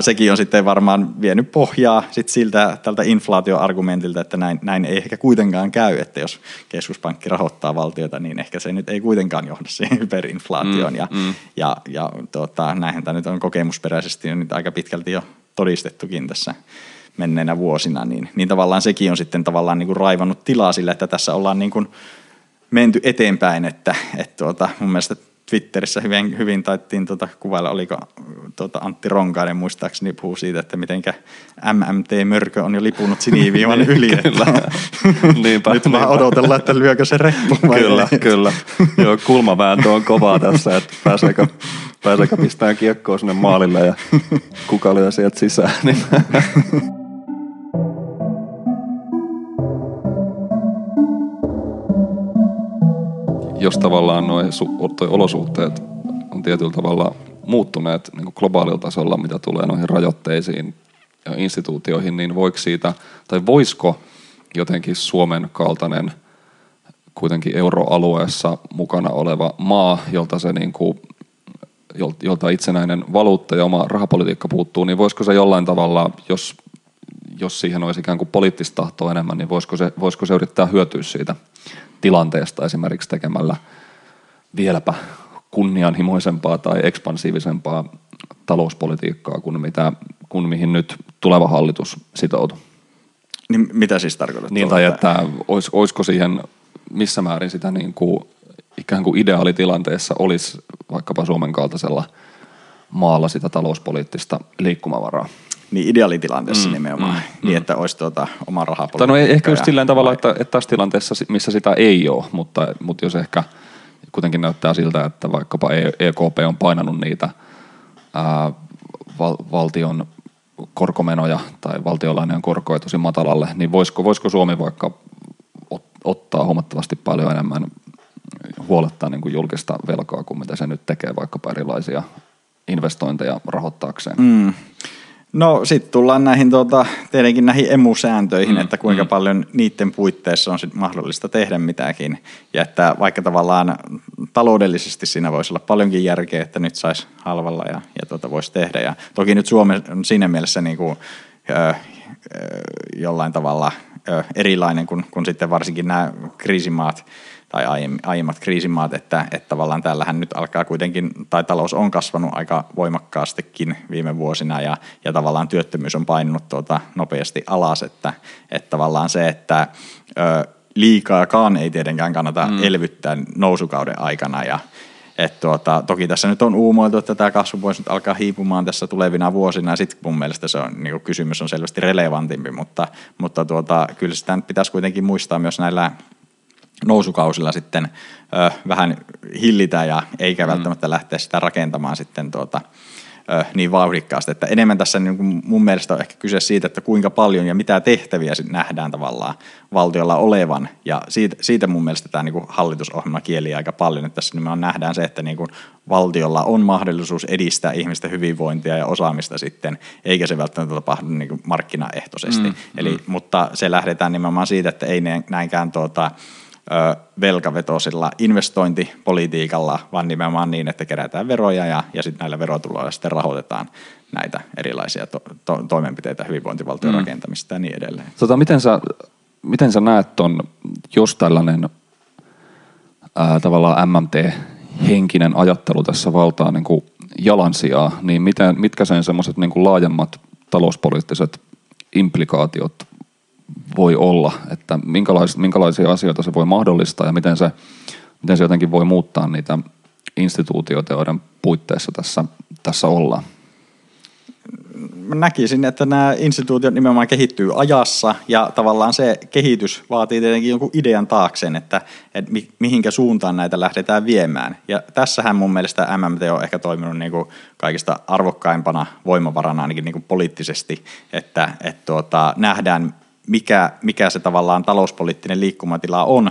sekin on sitten varmaan vienyt pohjaa sit siltä tältä inflaatioargumentilta, että näin ei ehkä kuitenkaan käy, että jos keskuspankki rahoittaa valtiota, niin ehkä se nyt ei kuitenkaan johda siihen hyperinflaatioon, ja näinhän tämä nyt on kokemusperäisesti nyt aika pitkälti jo todistettukin tässä menneinä vuosina, niin tavallaan sekin on sitten tavallaan niin kuin raivannut tilaa sille, että tässä ollaan niin kuin menty eteenpäin, että mun mielestä Twitterissä hyvin taittiin kuvailla, oliko Antti Ronkainen muistaakseni puhuu siitä, että mitenkä MMT-mörkö on jo lipunut siniviivan yli. Niinpä, nyt vaan odotellaan, että lyökö se reppu. Kyllä. Joo, kulmavääntö on kovaa tässä, että pääseekö pistämään kiekkoa sinne maalille ja kuka lyö sieltä sisään. Jos tavallaan nuo olosuhteet on tietyllä tavalla muuttuneet niin kuin globaalilla tasolla, mitä tulee noihin rajoitteisiin ja instituutioihin, niin voisiko jotenkin Suomen kaltainen kuitenkin euroalueessa mukana oleva maa, jolta itsenäinen valuutta ja oma rahapolitiikka puuttuu, niin voisiko se jollain tavalla, jos siihen olisi ikään kuin poliittista tahtoa enemmän, niin voisiko se yrittää hyötyä siitä tilanteesta esimerkiksi tekemällä vieläpä kunnianhimoisempaa tai ekspansiivisempaa talouspolitiikkaa kuin mihin nyt tuleva hallitus sitoutuu. Niin mitä siis tarkoittaa? Niin tai että olisiko siihen missä määrin sitä niin kuin, ikään kuin ideaalitilanteessa olisi vaikkapa Suomen kaltaisella maalla sitä talouspoliittista liikkumavaraa? Niin ideaalitilanteessa nimenomaan, niin että olisi oma rahapolitiikka. No ehkä just sillä tavalla, että tässä tilanteessa, missä sitä ei ole, mutta jos ehkä kuitenkin näyttää siltä, että vaikkapa EKP on painanut niitä valtion korkomenoja tai valtionlainojen korkoja tosi matalalle, niin voisiko Suomi vaikka ottaa huomattavasti paljon enemmän huolettaa niin kuin julkista velkaa kuin mitä se nyt tekee vaikkapa erilaisia investointeja rahoittaakseen? No sitten tullaan näihin tietenkin näihin emusääntöihin, että kuinka paljon niiden puitteissa on sit mahdollista tehdä mitäkin. Ja että vaikka tavallaan taloudellisesti siinä voisi olla paljonkin järkeä, että nyt saisi halvalla ja voisi tehdä. Ja toki nyt Suomi on siinä mielessä niinku, jollain tavalla erilainen kuin sitten varsinkin nämä kriisimaat tai aiemmat kriisimaat, että tavallaan täällähän nyt alkaa kuitenkin, tai talous on kasvanut aika voimakkaastikin viime vuosina, ja tavallaan työttömyys on painunut nopeasti alas, että tavallaan se, että liikaakaan ei tietenkään kannata elvyttää nousukauden aikana, ja toki tässä nyt on uumoiltu, että tämä kasvu voisi nyt alkaa hiipumaan tässä tulevina vuosina, ja sitten mun mielestä se on, niin kysymys on selvästi relevantimpi, mutta kyllä sitä nyt pitäisi kuitenkin muistaa myös näillä nousukausilla sitten vähän hillitä ja eikä välttämättä lähteä sitä rakentamaan sitten niin vauhdikkaasti, että enemmän tässä niin kuin mun mielestä on ehkä kyse siitä, että kuinka paljon ja mitä tehtäviä sitten nähdään tavallaan valtiolla olevan, ja siitä mun mielestä tämä niin kuin hallitusohjelma kieli aika paljon, että tässä nimenomaan nähdään se, että niin kuin valtiolla on mahdollisuus edistää ihmisten hyvinvointia ja osaamista sitten, eikä se välttämättä tapahdu niin kuin markkinaehtoisesti, eli, mutta se lähdetään nimenomaan siitä, että ei näinkään velkavetoisella investointipolitiikalla, vaan nimenomaan niin, että kerätään veroja ja sitten näillä verotuloilla sitten rahoitetaan näitä erilaisia toimenpiteitä, hyvinvointivaltion rakentamista ja niin edelleen. Miten sä näet ton, jos tällainen tavallaan MMT-henkinen ajattelu tässä valtaa niin kuin jalansijaa, niin mitkä sen semmoiset niin kuin laajemmat talouspoliittiset implikaatiot voi olla, että minkälaisia asioita se voi mahdollistaa ja miten se jotenkin voi muuttaa niitä instituutioita, joiden puitteissa tässä ollaan? Mä näkisin, että nämä instituutiot nimenomaan kehittyy ajassa ja tavallaan se kehitys vaatii tietenkin jonkun idean taakseen, että mihinkä suuntaan näitä lähdetään viemään. Ja tässähän mun mielestä MMT on ehkä toiminut niin kuin kaikista arvokkaimpana voimavarana ainakin niin kuin poliittisesti, että nähdään mikä se tavallaan talouspoliittinen liikkumatila on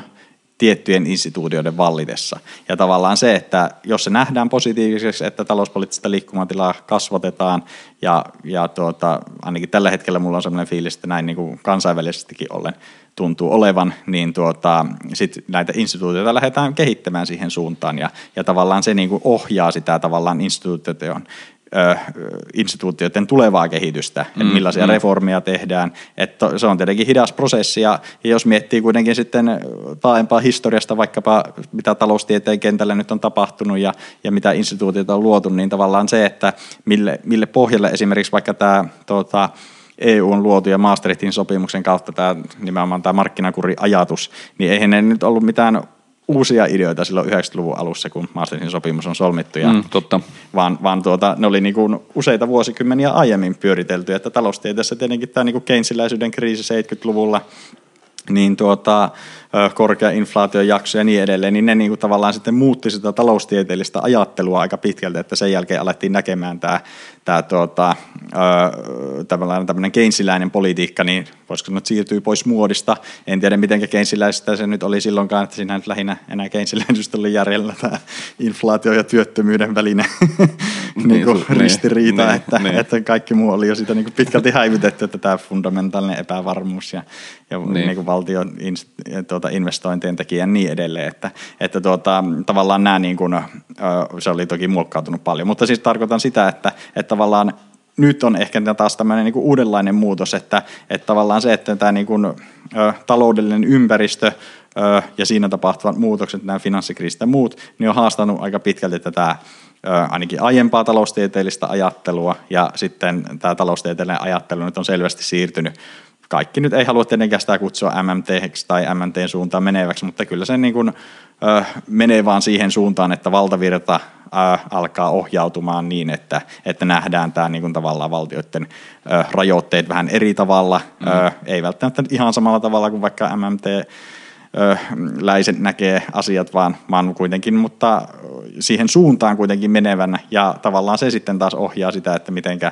tiettyjen instituutioiden vallitessa. Ja tavallaan se, että jos se nähdään positiiviseksi, että talouspoliittista liikkumatilaa kasvatetaan, ja ainakin tällä hetkellä mulla on sellainen fiilis, että näin niin kuin kansainvälisestikin ollen tuntuu olevan, niin sit näitä instituutioita lähdetään kehittämään siihen suuntaan, ja tavallaan se niin kuin ohjaa sitä tavallaan instituutioiden tulevaa kehitystä, että millaisia reformeja tehdään, että se on tietenkin hidas prosessi, ja jos miettii kuitenkin sitten taaempaa historiasta vaikkapa mitä taloustieteen kentällä nyt on tapahtunut ja mitä instituutioita on luotu, niin tavallaan se, että mille pohjalle esimerkiksi vaikka tämä EU on luotu ja Maastrichtin sopimuksen kautta tämä nimenomaan tämä markkinakuriajatus, niin eihän ne nyt ollut mitään uusia ideoita silloin 90-luvun alussa, kun Maastrichtin sopimus on solmittu, vaan ne oli niin kuin useita vuosikymmeniä aiemmin pyöritelty, että taloustieteessä tietenkin tämä niin kuin keynesiläisyyden kriisi 70-luvulla, niin korkea inflaatiojakso ja niin edelleen, niin ne niin kuin tavallaan sitten muutti sitä taloustieteellistä ajattelua aika pitkälti, että sen jälkeen alettiin näkemään tämmöinen keynesiläinen politiikka, niin voisiko sanoa, että siirtyy pois muodista. En tiedä, miten keynesiläistä se nyt oli silloinkaan, että siinä nyt lähinnä enää keynesiläisyystä oli järjellä tämä inflaatio ja työttömyyden välinen ristiriita, että kaikki muu oli jo sitä niin kuin pitkälti häivytetty, että tämä fundamentaalinen epävarmuus ja niin kuin valtion investointien takia ja niin edelleen, että tavallaan nämä niin kuin, se oli toki muokkautunut paljon, mutta siis tarkoitan sitä, että tavallaan nyt on ehkä taas tämmöinen niin kuin uudenlainen muutos, että tavallaan se, että tämä niin kuin, taloudellinen ympäristö ja siinä tapahtuvat muutokset, nämä finanssikriisit ja muut, niin on haastanut aika pitkälti tätä ainakin aiempaa taloustieteellistä ajattelua, ja sitten tämä taloustieteellinen ajattelu nyt on selvästi siirtynyt. Kaikki nyt ei halua tietenkään sitä kutsua MMT-heksi tai MMT:n suuntaan meneväksi, mutta kyllä se niin kuin, menee vaan siihen suuntaan, että valtavirta alkaa ohjautumaan niin, että nähdään tämä niin kuin tavallaan valtioiden rajoitteet vähän eri tavalla, ei välttämättä ihan samalla tavalla kuin vaikka MMT-läiset näkee asiat, vaan kuitenkin, mutta siihen suuntaan kuitenkin menevän, ja tavallaan se sitten taas ohjaa sitä, että mitenkä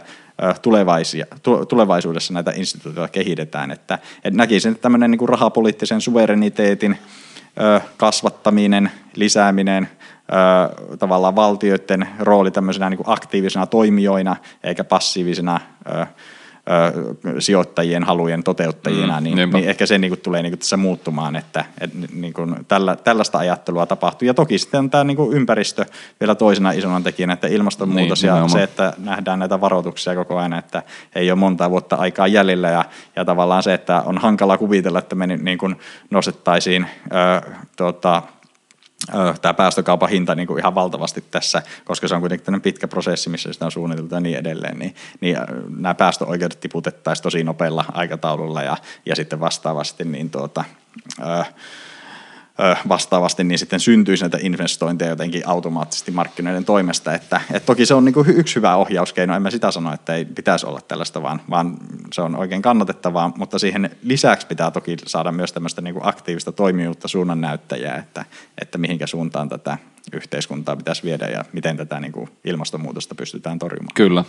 tulevaisuudessa näitä instituutioita kehitetään. Että näkisin, että tämmöinen niin kuin rahapoliittisen suvereniteetin kasvattaminen, lisääminen, tavallaan valtioiden rooli tämmöisenä niin kuin aktiivisena toimijoina eikä passiivisena sijoittajien halujen toteuttajina, niin ehkä se niin kuin tulee niin kuin tässä muuttumaan, että niin kuin tällaista ajattelua tapahtuu. Ja toki sitten tämä niin kuin ympäristö vielä toisena isona tekijänä, että ilmastonmuutos ja se, että nähdään näitä varoituksia koko ajan, että ei ole montaa vuotta aikaa jäljellä, ja tavallaan se, että on hankala kuvitella, että me niin kuin nostettaisiin tämä päästökaupan hinta niin kuin ihan valtavasti tässä, koska se on kuitenkin tämmöinen pitkä prosessi, missä sitä on suunniteltu ja niin edelleen, niin nämä päästöoikeudet tiputettaisiin tosi nopealla aikataululla, ja sitten vastaavasti niin sitten syntyisi näitä investointeja jotenkin automaattisesti markkinoiden toimesta, että toki se on niin kuin yksi hyvä ohjauskeino, en mä sitä sano, että ei pitäisi olla tällaista, vaan se on oikein kannatettavaa, mutta siihen lisäksi pitää toki saada myös tämmöistä niin kuin aktiivista toimijuutta, suunnannäyttäjää, että mihinkä suuntaan tätä yhteiskuntaa pitäisi viedä ja miten tätä niin kuin ilmastonmuutosta pystytään torjumaan. Kyllä.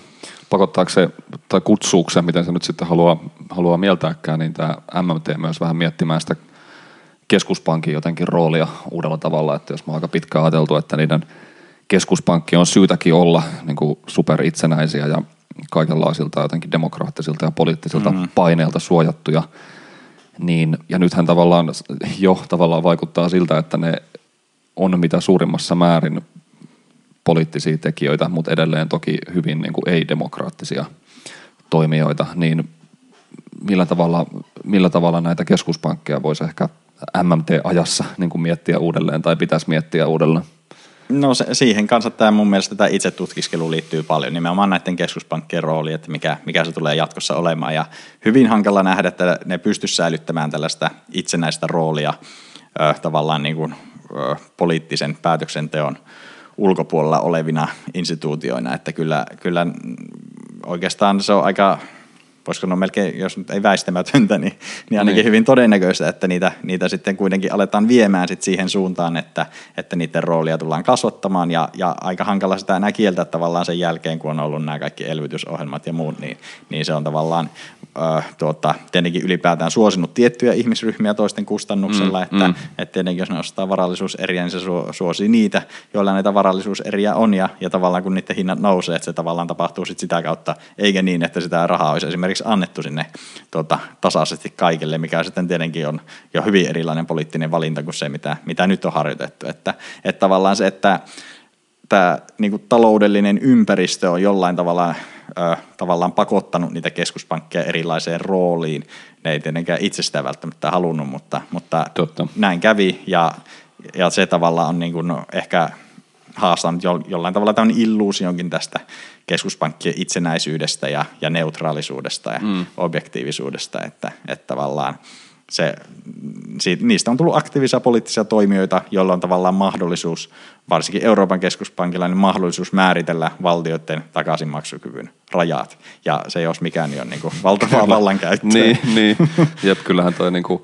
Pakottaako se, tai kutsuuko se, miten se nyt sitten haluaa mieltääkään, niin tämä MMT myös vähän miettimään sitä keskuspankin jotenkin roolia uudella tavalla, että jos me on aika pitkään ajateltu, että niiden keskuspankki on syytäkin olla niin kuin superitsenäisiä ja kaikenlaisilta jotenkin demokraattisilta ja poliittisilta paineilta suojattuja, Niin, ja nythän tavallaan vaikuttaa siltä, että ne on mitä suurimmassa määrin poliittisia tekijöitä, mutta edelleen toki hyvin niin kuin ei-demokraattisia toimijoita, niin millä tavalla näitä keskuspankkeja voisi ehkä MMT-ajassa niin kuin miettiä uudelleen tai pitäisi miettiä uudelleen? No siihen kanssa tämä mun mielestä tämä itse tutkiskelu liittyy paljon, nimenomaan näiden keskuspankkien rooli, että mikä se tulee jatkossa olemaan, ja hyvin hankala nähdä, että ne pystyisi säilyttämään tällaista itsenäistä roolia tavallaan niin kuin poliittisen päätöksenteon ulkopuolella olevina instituutioina, että kyllä oikeastaan se on aika, voisiko sanoa melkein, jos nyt ei väistämätöntä, niin ainakin hyvin todennäköistä, että niitä sitten kuitenkin aletaan viemään sit siihen suuntaan, että niiden roolia tullaan kasvattamaan, ja aika hankala sitä enää kieltää tavallaan sen jälkeen, kun on ollut nämä kaikki elvytysohjelmat ja muut, niin se on tavallaan tietenkin ylipäätään suosinut tiettyjä ihmisryhmiä toisten kustannuksella, että tietenkin jos ne ostaa varallisuuseriä, niin se suosii niitä, joilla näitä varallisuuseriä on, ja tavallaan kun niiden hinnat nousee, että se tavallaan tapahtuu sit sitä kautta, eikä niin, että sitä rahaa olisi esimerkiksi annettu sinne tasaisesti kaikille, mikä sitten tietenkin on jo hyvin erilainen poliittinen valinta kuin se, mitä nyt on harjoitettu, että tavallaan se, että tämä niin kuin taloudellinen ympäristö on jollain tavallaan pakottanut niitä keskuspankkeja erilaiseen rooliin. Ne ei tietenkään itse sitä välttämättä halunnut, mutta näin kävi, ja se tavallaan on niin kuin ehkä haastanut jollain tavalla tämmöinen illuusionkin tästä keskuspankkien itsenäisyydestä ja neutraalisuudesta ja objektiivisuudesta, että tavallaan niistä on tullut aktiivisia poliittisia toimijoita, joilla on tavallaan mahdollisuus, varsinkin Euroopan keskuspankilla, niin mahdollisuus määritellä valtioiden takaisinmaksukyvyn rajat. Ja se jos mikään niin on niin kuin valtavaa vallankäyttöä. Niin. Jep, kyllähän toi niin kuin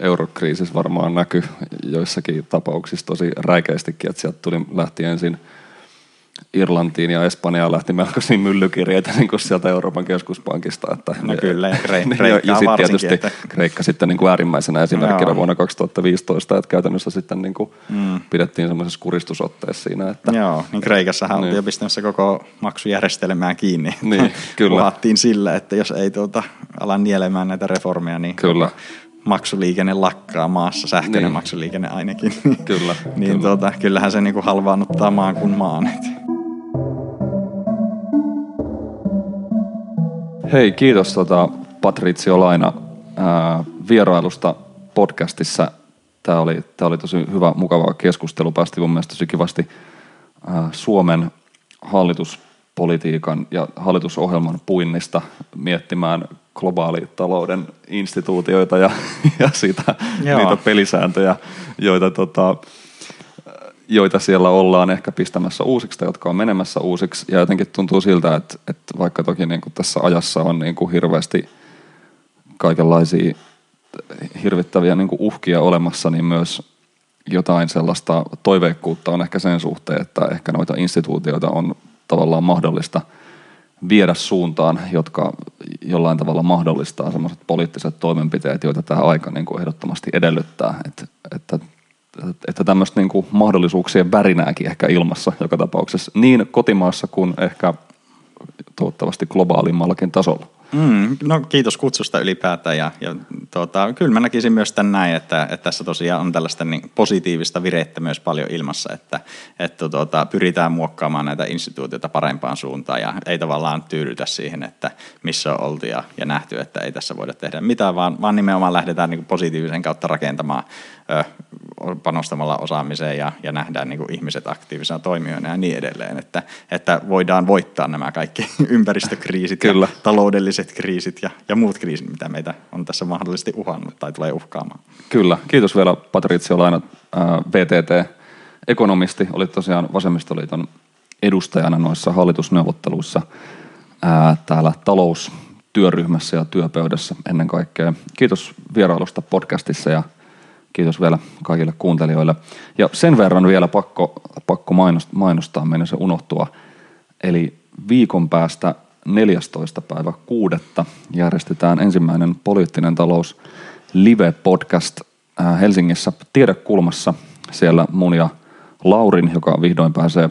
eurokriisis varmaan näkyy joissakin tapauksissa tosi räikeistikin, että sieltä lähti ensin Irlantiin ja Espanjaan lähti melkoisia myllykirjeitä niin kuin sieltä Euroopan keskuspankista. Että no kyllä, ja Kreikka ja sitten tietysti että Kreikka sitten niin kuin äärimmäisenä esimerkkinä vuonna 2015, että käytännössä sitten niin kuin pidettiin semmoisessa kuristusotteessa siinä. Että joo, niin Kreikassahan oltiin jo pistämässä koko maksujärjestelmää kiinni. Niin, kyllä. Uhattiin sillä, että jos ei ala nielemään näitä reformeja, niin kyllä maksuliikenne lakkaa maassa, sähköinen maksuliikenne ainakin. Kyllä. Niin kyllähän se niin kuin halvaannuttaa maan kuin maan. Hei, kiitos Patrizio Lainà vierailusta podcastissa. Tämä oli tosi hyvä, mukava keskustelu. Päästiin mun mielestä tosi kivasti Suomen hallituspolitiikan ja hallitusohjelman puinnista miettimään globaalitalouden instituutioita ja niitä pelisääntöjä, joita siellä ollaan ehkä pistämässä uusiksi tai jotka on menemässä uusiksi. Ja jotenkin tuntuu siltä, että vaikka toki niin kuin tässä ajassa on niin kuin hirveästi kaikenlaisia hirvittäviä niin kuin uhkia olemassa, niin myös jotain sellaista toiveikkuutta on ehkä sen suhteen, että ehkä noita instituutioita on tavallaan mahdollista viedä suuntaan, jotka jollain tavalla mahdollistaa sellaiset poliittiset toimenpiteet, joita tämä aika niin kuin ehdottomasti edellyttää. Että tämmöistä niin kuin mahdollisuuksien värinääkin ehkä ilmassa joka tapauksessa niin kotimaassa kuin ehkä toivottavasti globaalimmallakin tasolla. No kiitos kutsusta ylipäätään ja kyllä mä näkisin myös tämän näin, että tässä tosiaan on tällaista niin positiivista virettä myös paljon ilmassa, että pyritään muokkaamaan näitä instituutioita parempaan suuntaan ja ei tavallaan tyydytä siihen, että missä on oltu ja nähty, että ei tässä voida tehdä mitään, vaan nimenomaan lähdetään niin kuin positiivisen kautta rakentamaan panostamalla osaamiseen ja nähdään niin kuin ihmiset aktiivisena toimijoina ja niin edelleen, että voidaan voittaa nämä kaikki ympäristökriisit ja taloudelliset kriisit ja muut kriisit, mitä meitä on tässä mahdollisesti uhannut tai tulee uhkaamaan. Kyllä. Kiitos vielä Patrizio Lainà, VTT-ekonomisti. Olit tosiaan Vasemmistoliiton edustajana noissa hallitusneuvotteluissa täällä taloustyöryhmässä ja työpöydässä ennen kaikkea. Kiitos vierailusta podcastissa ja kiitos vielä kaikille kuuntelijoille. Ja sen verran vielä pakko mainostaa, meni se unohtua. Eli viikon päästä 14.6. järjestetään ensimmäinen poliittinen talous live-podcast Helsingissä Tiedekulmassa. Siellä mun ja Laurin, joka vihdoin pääsee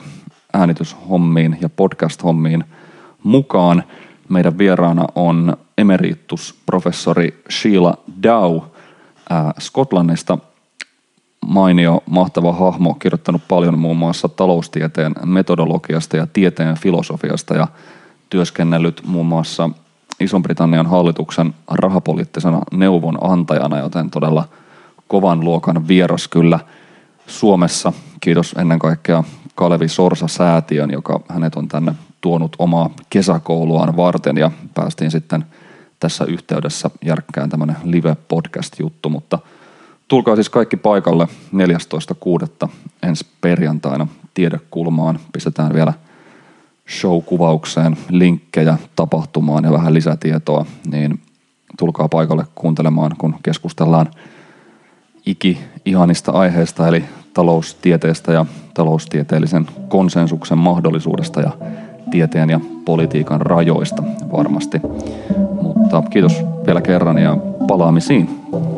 äänityshommiin ja podcast-hommiin mukaan. Meidän vieraana on emeritusprofessori Sheila Dow Skotlannista. Mainio, mahtava hahmo, kirjoittanut paljon muun muassa taloustieteen metodologiasta ja tieteen filosofiasta ja työskennellyt muun muassa Ison-Britannian hallituksen rahapoliittisena neuvonantajana, joten todella kovan luokan vieras kyllä Suomessa. Kiitos ennen kaikkea Kalevi Sorsa-Säätiön, joka hänet on tänne tuonut omaa kesäkouluaan varten ja päästiin sitten tässä yhteydessä järkkään tämmöinen live-podcast-juttu, mutta tulkaa siis kaikki paikalle 14.6. ensi perjantaina Tiedekulmaan. Pistetään vielä show-kuvaukseen linkkejä tapahtumaan ja vähän lisätietoa, niin tulkaa paikalle kuuntelemaan, kun keskustellaan ihanista aiheista, eli taloustieteestä ja taloustieteellisen konsensuksen mahdollisuudesta ja tieteen ja politiikan rajoista varmasti. Mutta kiitos vielä kerran ja palaamisiin.